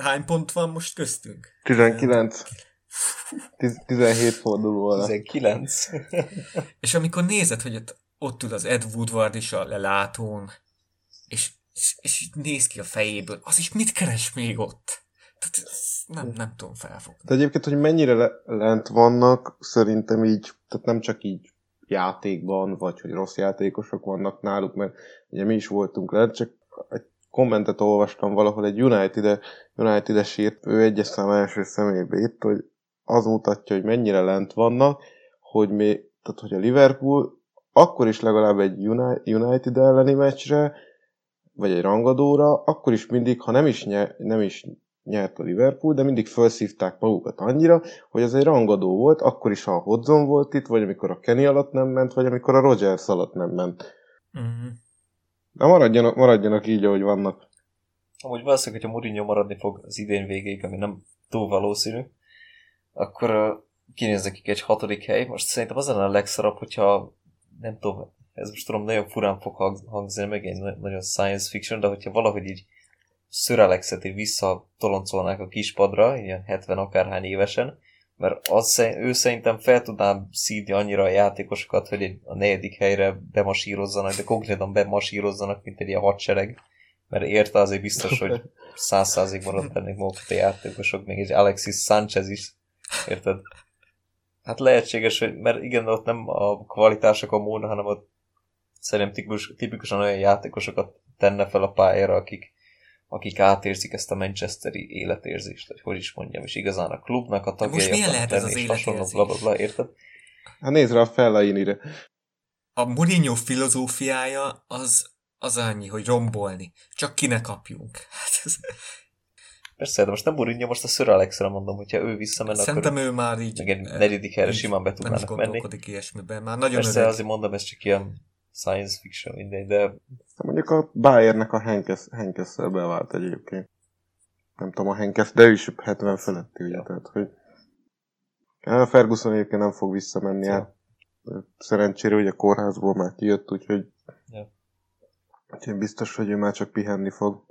Hány pont van most köztünk? 19. 17 forduló alá. 19. És amikor nézed, hogy ott ül az Ed Woodward is a lelátón, és néz ki a fejéből, az is mit keres még ott? Tehát nem tudom felfogni. De egyébként, hogy mennyire lent vannak, szerintem így, tehát nem csak így játékban, vagy hogy rossz játékosok vannak náluk, mert ugye mi is voltunk lent, csak egy kommentet olvastam valahol, egy United-es írt, ő egyes szám első személybe írt, hogy az mutatja, hogy mennyire lent vannak, hogy még, tehát hogy a Liverpool akkor is legalább egy United elleni meccsre, vagy egy rangadóra, akkor is mindig, ha nem is nyert a Liverpool, de mindig felszívták magukat annyira, hogy ez egy rangadó volt, akkor is, ha a Hodgson volt itt, vagy amikor a Kenny alatt nem ment, vagy amikor a Rodgers alatt nem ment. Uh-huh. De maradjanak így, ahogy vannak. Amúgy valószínűleg, hogyha Mourinho maradni fog az idén végéig, ami nem túl valószínű, akkor kinéz nekik egy 6. hely. Most szerintem az lenne a legszarabb, hogyha nem tudom, ez most tudom, nagyon furán fog hangzani, meg egy nagyon science fiction, de hogyha valahogy így Sir Alexet visszatoloncolnák a kispadra, ilyen 70 akárhány évesen, mert ő szerintem fel tudná szídni annyira a játékosokat, hogy a 4. helyre bemasírozzanak, de konkrétan bemasírozzanak, mint egy ilyen hadsereg, mert érte azért biztos, hogy 100%-ban ott lennék magukat a játékosok, még egy Alexis Sánchez is, érted? Hát lehetséges, hogy, mert igen, ott nem a kvalitásokon múlna, hanem ott szerintem tipikusan olyan játékosokat tenne fel a pályára, akik átérzik ezt a manchesteri életérzést, hogy is mondjam, és igazán a klubnak a tagjai akar tenni, és hasonló blablabla, érted? Hát nézd rá a Fellainire. A Mourinho filozófiája az annyi, hogy rombolni. Csak ki ne kapjunk. Persze, de most nem Mourinho, most a Sir Alexre mondom, hogyha ő visszamenne, szerintem akkor ő már így meg egy 4. helyre simán be tudnának menni. Nem is gondolkodik ilyesmiben, már nagyon persze, öreg. Azért mondom, ez csak ilyen science fiction, mindegy, de... Mondjuk a Bayernnek a Henkesszel bevált egyébként. Nem tudom, a Henkess, de ő is 70 feletti, ugye, tehát, hogy... A Ferguson egyébként nem fog visszamenni, hát szerencsére, hogy a kórházból már kijött, úgyhogy... Ja. Úgyhogy biztos, hogy ő már csak pihenni fog.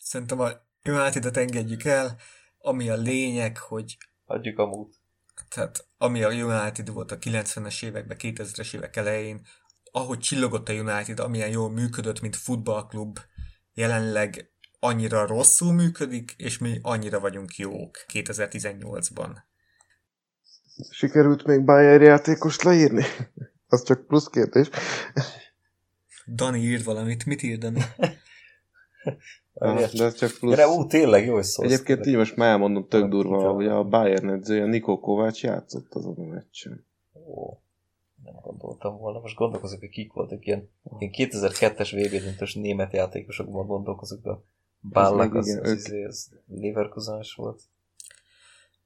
Szerintem a United-et engedjük el, ami a lényeg, hogy... Adjuk a múlt. Tehát, ami a United volt a 90-es években, 2000-es évek elején, ahogy csillogott a United, amilyen jól működött, mint futballklub, jelenleg annyira rosszul működik, és mi annyira vagyunk jók 2018-ban. Sikerült még Bayern játékost leírni? Az csak plusz kérdés. Dani írt valamit, mit ír, Dani? De csak plusz. De tényleg jó szó. Egyébként így most már elmondom tök durva, hogy a Bayern edzője Niko Kovač játszott azon a meccsen. Ó. Nem gondoltam volna. Most gondolkozok, hogy kik voltak ilyen 2002-es VB-döntős német játékosokban gondolkozok, de Ballack az Leverkusen-es volt.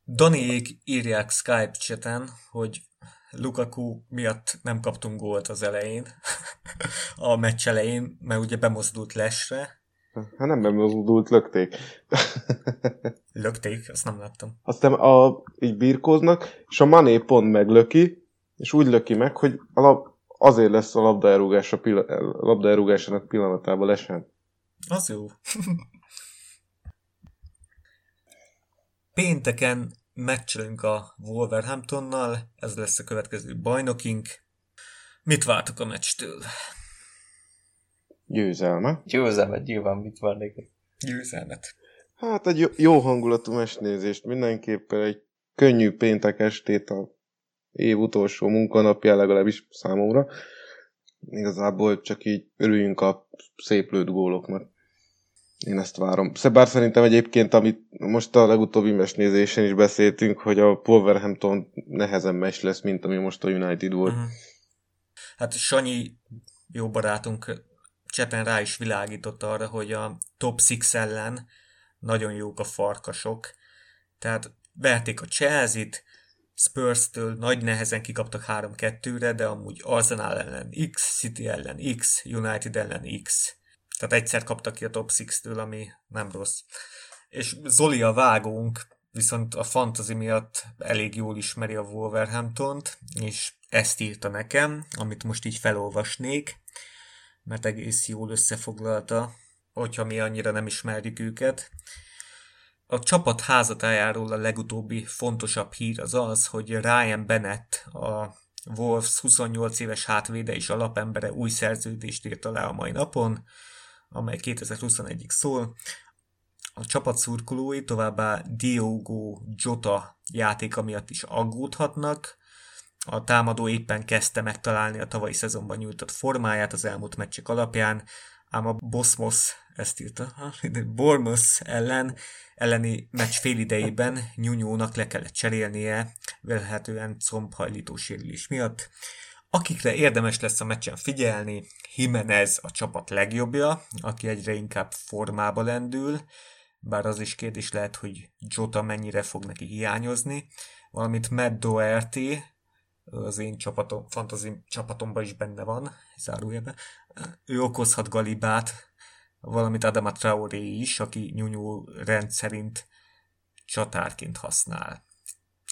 Daniék írják Skype chaten, hogy Lukaku miatt nem kaptunk gólt az elején, a meccs elején, mert ugye bemozdult lesre. Hát nem bemozdult, lökték. Lökték? Azt nem láttam. Aztán így birkóznak, és a Mané pont meglöki, és úgy löki meg, hogy azért lesz a labdaelrúgásának pillanatában lesen. Az jó. Pénteken meccselünk a Wolverhamptonnal, ez lesz a következő bajnokink. Mit vártok a meccstől? Győzelme. Győzelmet, nyilván mit várnék? Győzelmet. Hát egy jó hangulatú meccsnézést, mindenképpen egy könnyű péntek estét a év utolsó munkanapján, legalábbis számomra. Igazából csak így örüljünk a szép lőtt góloknak. Én ezt várom. Bár szerintem egyébként, amit most a legutóbbi meccsnézésen is beszéltünk, hogy a Wolverhampton nehezen meccs lesz, mint ami most a United volt. Uh-huh. Hát Sanyi, jó barátunk, csepen rá is világított arra, hogy a top 6 ellen nagyon jók a farkasok. Tehát verték a Chelsea-t, Spurs-től nagy nehezen kikaptak 3-2-re, de amúgy Arsenal ellen X, City ellen X, United ellen X. Tehát egyszer kaptak ki a top 6-től, ami nem rossz. És Zoli a vágónk, viszont a fantasy miatt elég jól ismeri a Wolverhamptont, és ezt írta nekem, amit most így felolvasnék, mert egész jól összefoglalta, hogyha mi annyira nem ismerjük őket. A csapat házatájáról a legutóbbi fontosabb hír az az, hogy Ryan Bennett, a Wolves 28 éves hátvéde és alapembere új szerződést írt alá a mai napon, amely 2021-ig szól. A csapat szurkolói továbbá Diogo Jota játéka miatt is aggódhatnak. A támadó éppen kezdte megtalálni a tavalyi szezonban nyújtott formáját az elmúlt meccsek alapján, ám a Bournemouth elleni meccs félidejében Nyúnyónak le kellett cserélnie, vélhetően combhajlító sérülés miatt. Akikre érdemes lesz a meccsen figyelni, Jiménez a csapat legjobbja, aki egyre inkább formába lendül, bár az is kérdés lehet, hogy Jota mennyire fog neki hiányozni, valamint Matt Doherty, az én csapatom, fantasy csapatomban is benne van, zárójelben, ő okozhat galibát, valamint Adama Traoré is, aki Nyúnyó rendszerint csatárként használ.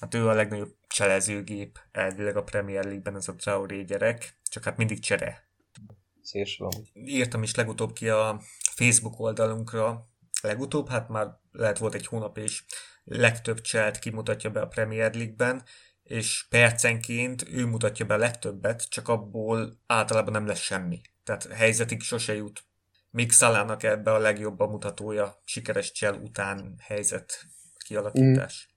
Hát ő a legnagyobb cselezőgép, elvileg a Premier League-ben ez a Traoré gyerek, csak hát mindig csere. Szélső. Írtam is legutóbb ki a Facebook oldalunkra, legutóbb, hát már lehet volt egy hónap, és legtöbb cselt kimutatja be a Premier League-ben, és percenként ő mutatja be a legtöbbet, csak abból általában nem lesz semmi. Tehát helyzetig sose jut. Még Salának ebbe a legjobb a mutatója, sikeres csel után helyzet kialakítás.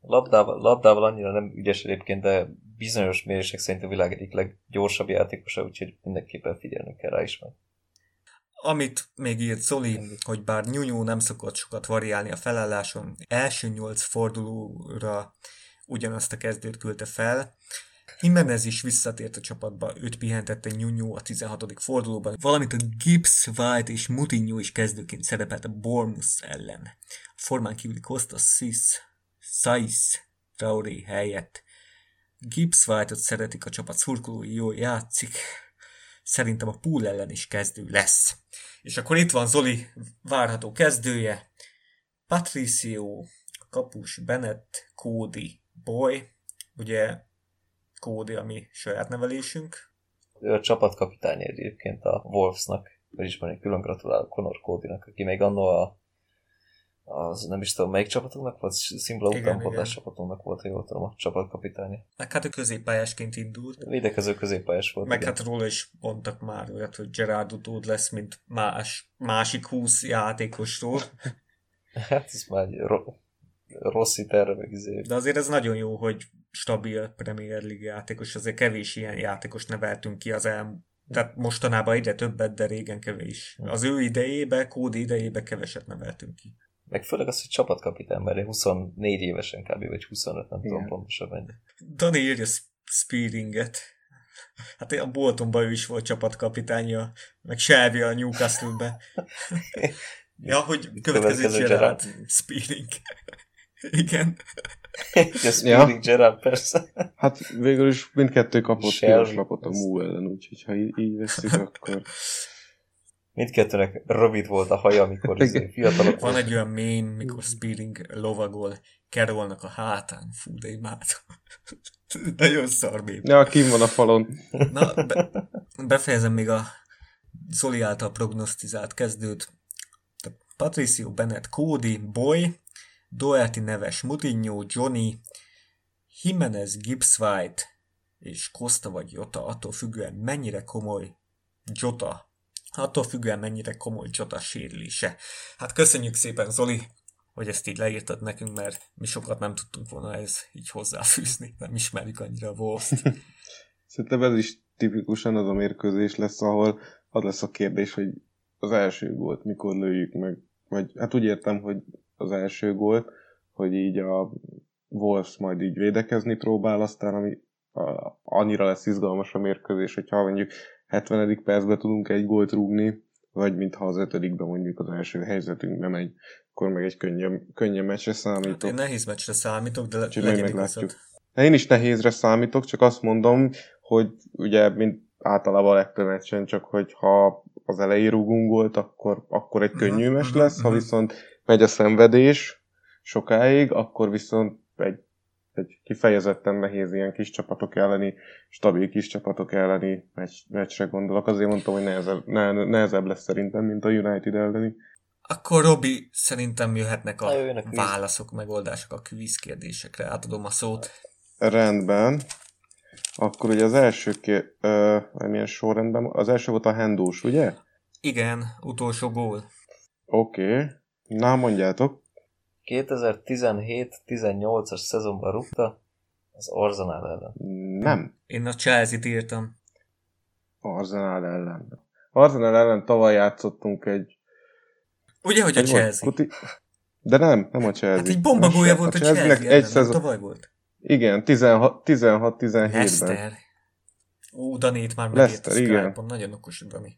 Labdával annyira nem ügyes egyébként, de bizonyos mérések szerint a világ egyik leggyorsabb játékosa, úgyhogy mindenképpen figyelnünk kell rá is van. Amit még írt Zoli, hogy bár Nyúnyó nem szokott sokat variálni a felálláson, első 8 fordulóra ugyanazt a kezdőt küldte fel. Jiménez is visszatért a csapatba, őt pihentette Nyúnyó a 16. fordulóban, valamint a Gibbs-White és Moutinho is kezdőként szerepelt a Bournemouth ellen. A formán kívüli Costa Saiz Traoré helyett. Gibbs-White-ot szeretik a csapat szurkolói, jól játszik. Szerintem a Pool ellen is kezdő lesz. És akkor itt van Zoli várható kezdője. Patricio, kapus, Bennett, Coady, Boy, ugye Coady a mi saját nevelésünk. Ő a csapatkapitány egyébként a Wolvesnak, vagyis van egy külön gratuláló Conor Coadynak, aki még annó az nem is tudom melyik csapatunknak volt, szimpla utánpótlás csapatunknak volt, ha jól tudom, a csapatkapitánya. Meg hát ő középpályásként indult. Védekező középpályás volt. Meg igen. Hát róla is mondtak már olyat, hogy Gerrard utód lesz, mint másik 20 játékosról. Hát ez már rossz hitelre meg azért. De azért ez nagyon jó, hogy stabil Premier League játékos, azért kevés ilyen játékos neveltünk ki az elmúlt. Tehát mostanában egyre többet, de régen kevés. Az ő idejébe, Coady idejébe keveset neveltünk ki. Meg főleg az, hogy csapatkapitány, mert 24 évesen kb. Vagy 25, nem tudom pontosan mennyi. Dani írja Spearinget. Hát a Boltonban ő is volt csapatkapitánya, meg Shelby a Newcastle-be. Ja, hogy következő Gerrard. Spearing. Igen. Ja, Spearing Gerrard, persze. Hát végül is mindkettő kapott piros lapot a Mú ellen, úgyhogy ha így veszik, akkor... Mindkettőnek rövid volt a haja, amikor fiatalok. Van egy olyan mém, mikor Spearing lovagol, kerolnak a hátán. Fú, de imádom. Nagyon szar mém. Ja, kim van a falon. Na, befejezem még a Zoli által prognosztizált kezdőt. Patricio, Bennett, Coady, Boy, Doherty, Neves, Moutinho, Johnny, Jiménez, Gibbs-White és Costa vagy Jota, attól függően mennyire komoly Jota attól függően mennyire komoly Jota sérülése. Hát köszönjük szépen, Zoli, hogy ezt így leírtad nekünk, mert mi sokat nem tudtunk volna ez így hozzáfűzni, nem ismerjük annyira a Wolves-t. Szerintem ez is tipikusan az a mérkőzés lesz, ahol az lesz a kérdés, hogy az első gólt mikor lőjük meg, vagy hát úgy értem, hogy az első gólt, hogy így a Wolves majd így védekezni próbál, aztán ami annyira lesz izgalmas a mérkőzés, hogyha mondjuk 70. percben tudunk egy gólt rúgni, vagy mintha az 5-ben mondjuk az első helyzetünkbe megy, akkor meg egy könnyen meccsre számítok. Hát én nehéz meccsre számítok, de legyen igazat. Én is nehézre számítok, csak azt mondom, hogy ugye, mint általában a legtöbb meccsen, csak hogyha az elején rúgunk gólt, akkor egy könnyű meccs lesz, ha viszont megy a szenvedés sokáig, akkor viszont egy kifejezetten nehéz ilyen kis csapatok elleni, stabil kis csapatok elleni meccsre gondolok. Azért mondtam, hogy nehezebb lesz szerintem, mint a United elleni. Akkor Robi, szerintem jöhetnek a válaszok, megoldások a kvíz kérdésekre. Átadom a szót. Rendben. Akkor ugye az első, milyen sorrendben, az első volt a Hendós, ugye? Igen, utolsó gól. Oké. Na, mondjátok. 2017-18-as szezonban rúgta az Arsenal ellen. Nem. Én a Chelsea-t írtam. Arsenal ellen. Arsenal ellen tavaly játszottunk egy... Ugye, hogy a Chelsea? De nem a Chelsea. Hát egy bombagója volt a Chelsea-nek ellen, tavaly volt. Igen, 16-17-ben. Leszter. Ó, Danét már megért a Skype-on. Nagyon okos, Dani.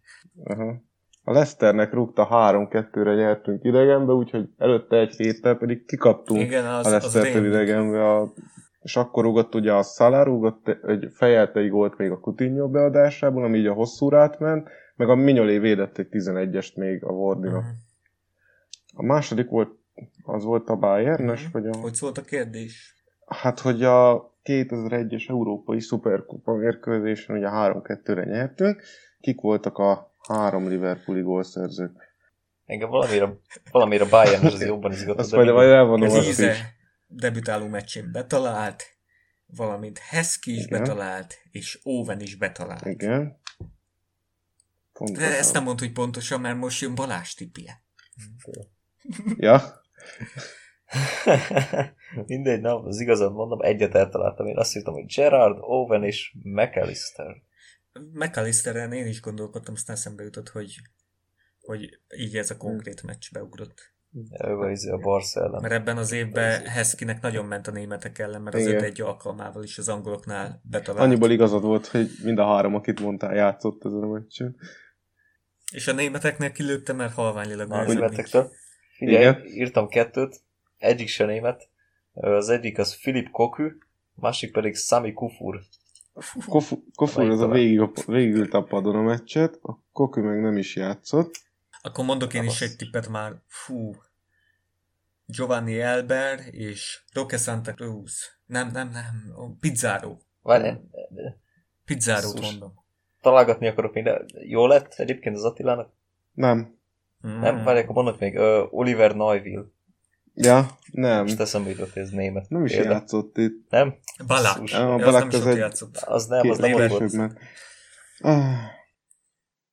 A Leicesternek rúgta 3-2-re, nyertünk idegenbe, úgyhogy előtte egy héttel pedig kikaptunk. Igen, a Leicestertől idegenbe. És akkor rúgott ugye a Salah, egy fejeltei gólt még a Coutinho beadásában, ami így a hosszúrát ment, meg a Mignolet védett egy 11-est még a Wardinak. Uh-huh. A második volt, az volt a Bayernes, vagy a... Hogy szólt a kérdés? Hát, hogy a 2001-es Európai Szuperkupa mérkőzésen ugye 3-2-re nyertünk, kik voltak a 3 Liverpooli gólszerzők. Engem valamire Bayern az jobban izgatott. Azt majd elvonom az is. Debütáló meccsén betalált, valamint Heskey is betalált, és Owen is betalált. Igen. Pontosan. De ezt nem mondta, hogy pontosan, mert most jön Balázs tipje. Ja. Mindegy, nem, az igazat mondom, egyet eltaláltam. Én azt hittem, hogy Gerrard, Owen és McAllister. McAllisteren én is gondolkodtam, aztán szembe jutott, hogy így ez a konkrét meccs beugrott. Ő a Barca ellen. Mert ebben az évben Heskeynek nagyon ment a németek ellen, mert az 5-1 alkalmával is az angoloknál betalált. Annyiból igazad volt, hogy mind a három, akit mondtál, játszott ezen a meccsen. És a németeknél kilőtte, mert halványilag a németektől. Figyelj, írtam 2-t, egyik se német, az egyik az Philippe Cocu, másik pedig Sami Kufur. Kofur az a végül tapadon a meccset, a Koku meg nem is játszott. Akkor mondok én is egy tippet már. Giovanni Elber és Roque Santa Cruz. Nem. Pizarro. Várj. Pizarrót mondom. Találgatni akarok még, de jó lett egyébként az Attilának? Nem, várj, akkor mondok még. Oliver Neuville. Ja, nem. Most eszembe jutott, hogy ez német. Nem is játszott itt. Nem? Balázs. Balázs az egy... Az nem volt.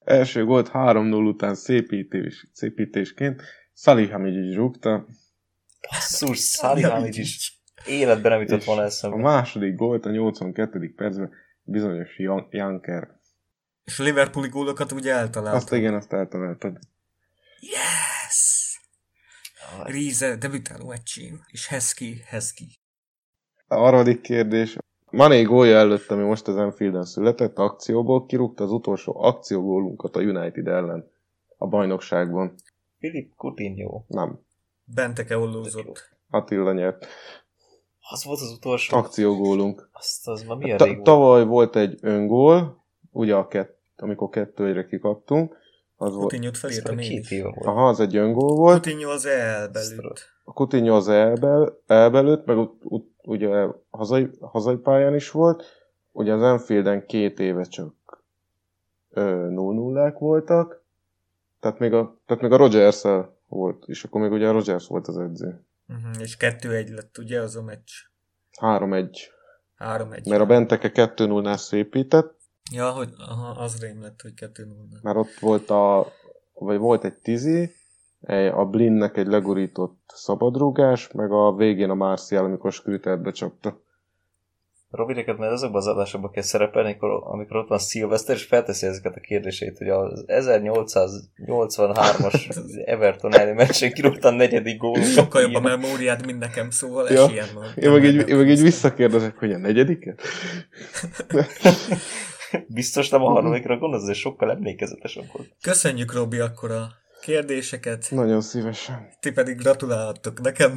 Első gólt 3-0 után szépítésként. Salihamidzsics rúgta. Basszus, Salihamidzsics. Életben nem jutott volna eszembe. A második gólt a 82. percben bizonyos Janker. És a Liverpooli gólokat ugye eltaláltad. Azt eltaláltad. Yes! Rize, debütáló egység, és Heskey. A harmadik kérdés. Mané gólja előtt, ami most az Anfielden született, akcióból kirúgta az utolsó akciógólunkat a United ellen a bajnokságban. Philippe Coutinho. Nem. Benteke ollózott. Attila nyert. Az volt az utolsó akciógólunk. Azt az már milyen rég volt? Tavaly volt egy öngól, ugye amikor 2-1-re kikaptunk. Coutinho-t felírtam én is. Aha, az egy öngól volt. Coutinho az elbelőtt. Meg ugye hazai pályán is volt. Ugye az Anfielden 2 éve csak 0-0-ák voltak. Tehát még a Rodgers-el volt. És akkor még ugye a Rodgers volt az edző. Uh-huh, és 2-1 lett ugye az a meccs? 3-1. Mert a Benteke 2-0-nál szépített. Ja, hogy az rém lett, hogy 2-0. Mert ott volt volt egy tizi, a Blinnek egy legurított szabadrúgás, meg a végén a Marcial, amikor Skrüterbe csapta. Robi, neked már azokban az adásokban kell szerepelni, amikor ott van Szilveszter, és felteszi ezeket a kérdéseit, hogy az 1883-as Everton elleni meccsen kirúgta a negyedik gólt. Sokkal jobb a memóriád, mint nekem, szóval esélyem van. Én meg így visszakérdezek, hogy a negyediket? Biztos nem a harmadikra gondolsz, de sokkal emlékezetesebb volt. Köszönjük, Robi, akkor a kérdéseket. Nagyon szívesen. Ti pedig gratulálhattok nekem.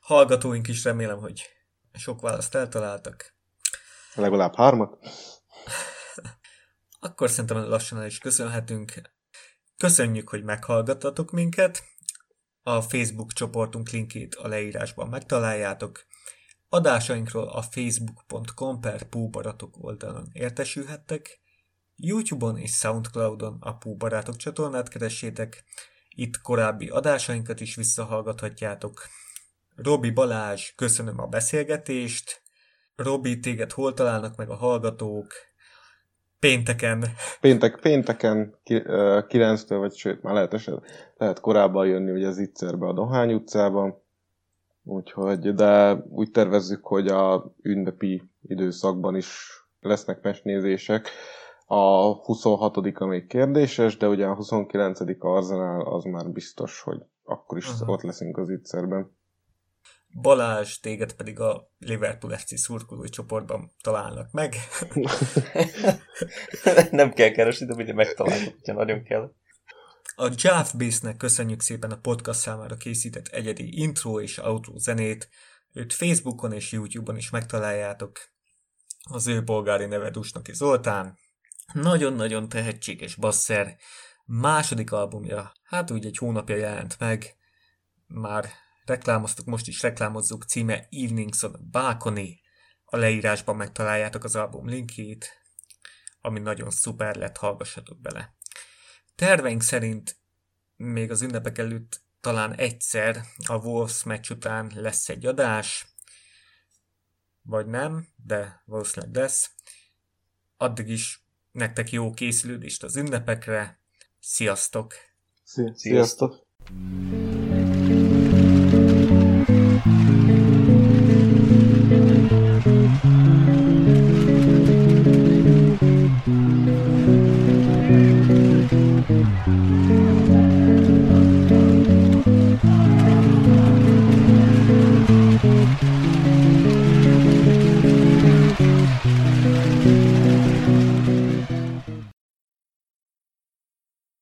Hallgatóink is remélem, hogy sok választ eltaláltak. Legalább 3. Akkor szerintem lassan el is köszönhetünk. Köszönjük, hogy meghallgattatok minket. A Facebook csoportunk linkjét a leírásban megtaláljátok. Adásainkról a facebook.com/Púbaratok oldalon értesülhettek. YouTube-on és Soundcloud-on a Pú Barátok csatornát keressétek. Itt korábbi adásainkat is visszahallgathatjátok. Robi Balázs, köszönöm a beszélgetést. Robi, téged hol találnak meg a hallgatók? Pénteken 9-től, vagy sőt, már lehet korábban jönni, ugye az Itzerbe a Dohány utcában. Úgyhogy, de úgy tervezzük, hogy a ünnepi időszakban is lesznek mesnézések. A 26-a még kérdéses, de ugye a 29-a Arzenál az már biztos, hogy akkor is ott leszünk az Itzerben. Balázs, téged pedig a Liverpool FC szurkolói csoportban találnak meg. Nem kell keresni, de ugye megtalálnak, hogyha nagyon kell. A Jaff Bass-nek köszönjük szépen a podcast számára készített egyedi intro és outro zenét. Őt Facebookon és YouTube-on is megtaláljátok. Az ő polgári neve Dusnoki Zoltán. Nagyon-nagyon tehetséges basszer. Második albumja, hát úgy egy hónapja jelent meg. Már reklámoztuk, most is reklámozzuk, címe Evenings on Balcony. A leírásban megtaláljátok az album linkjét, ami nagyon szuper lett, hallgassatok bele. Terveink szerint még az ünnepek előtt talán egyszer a Wolves meccs után lesz egy adás, vagy nem, de valószínűleg lesz. Addig is nektek jó készülődést az ünnepekre. Sziasztok! Sziasztok!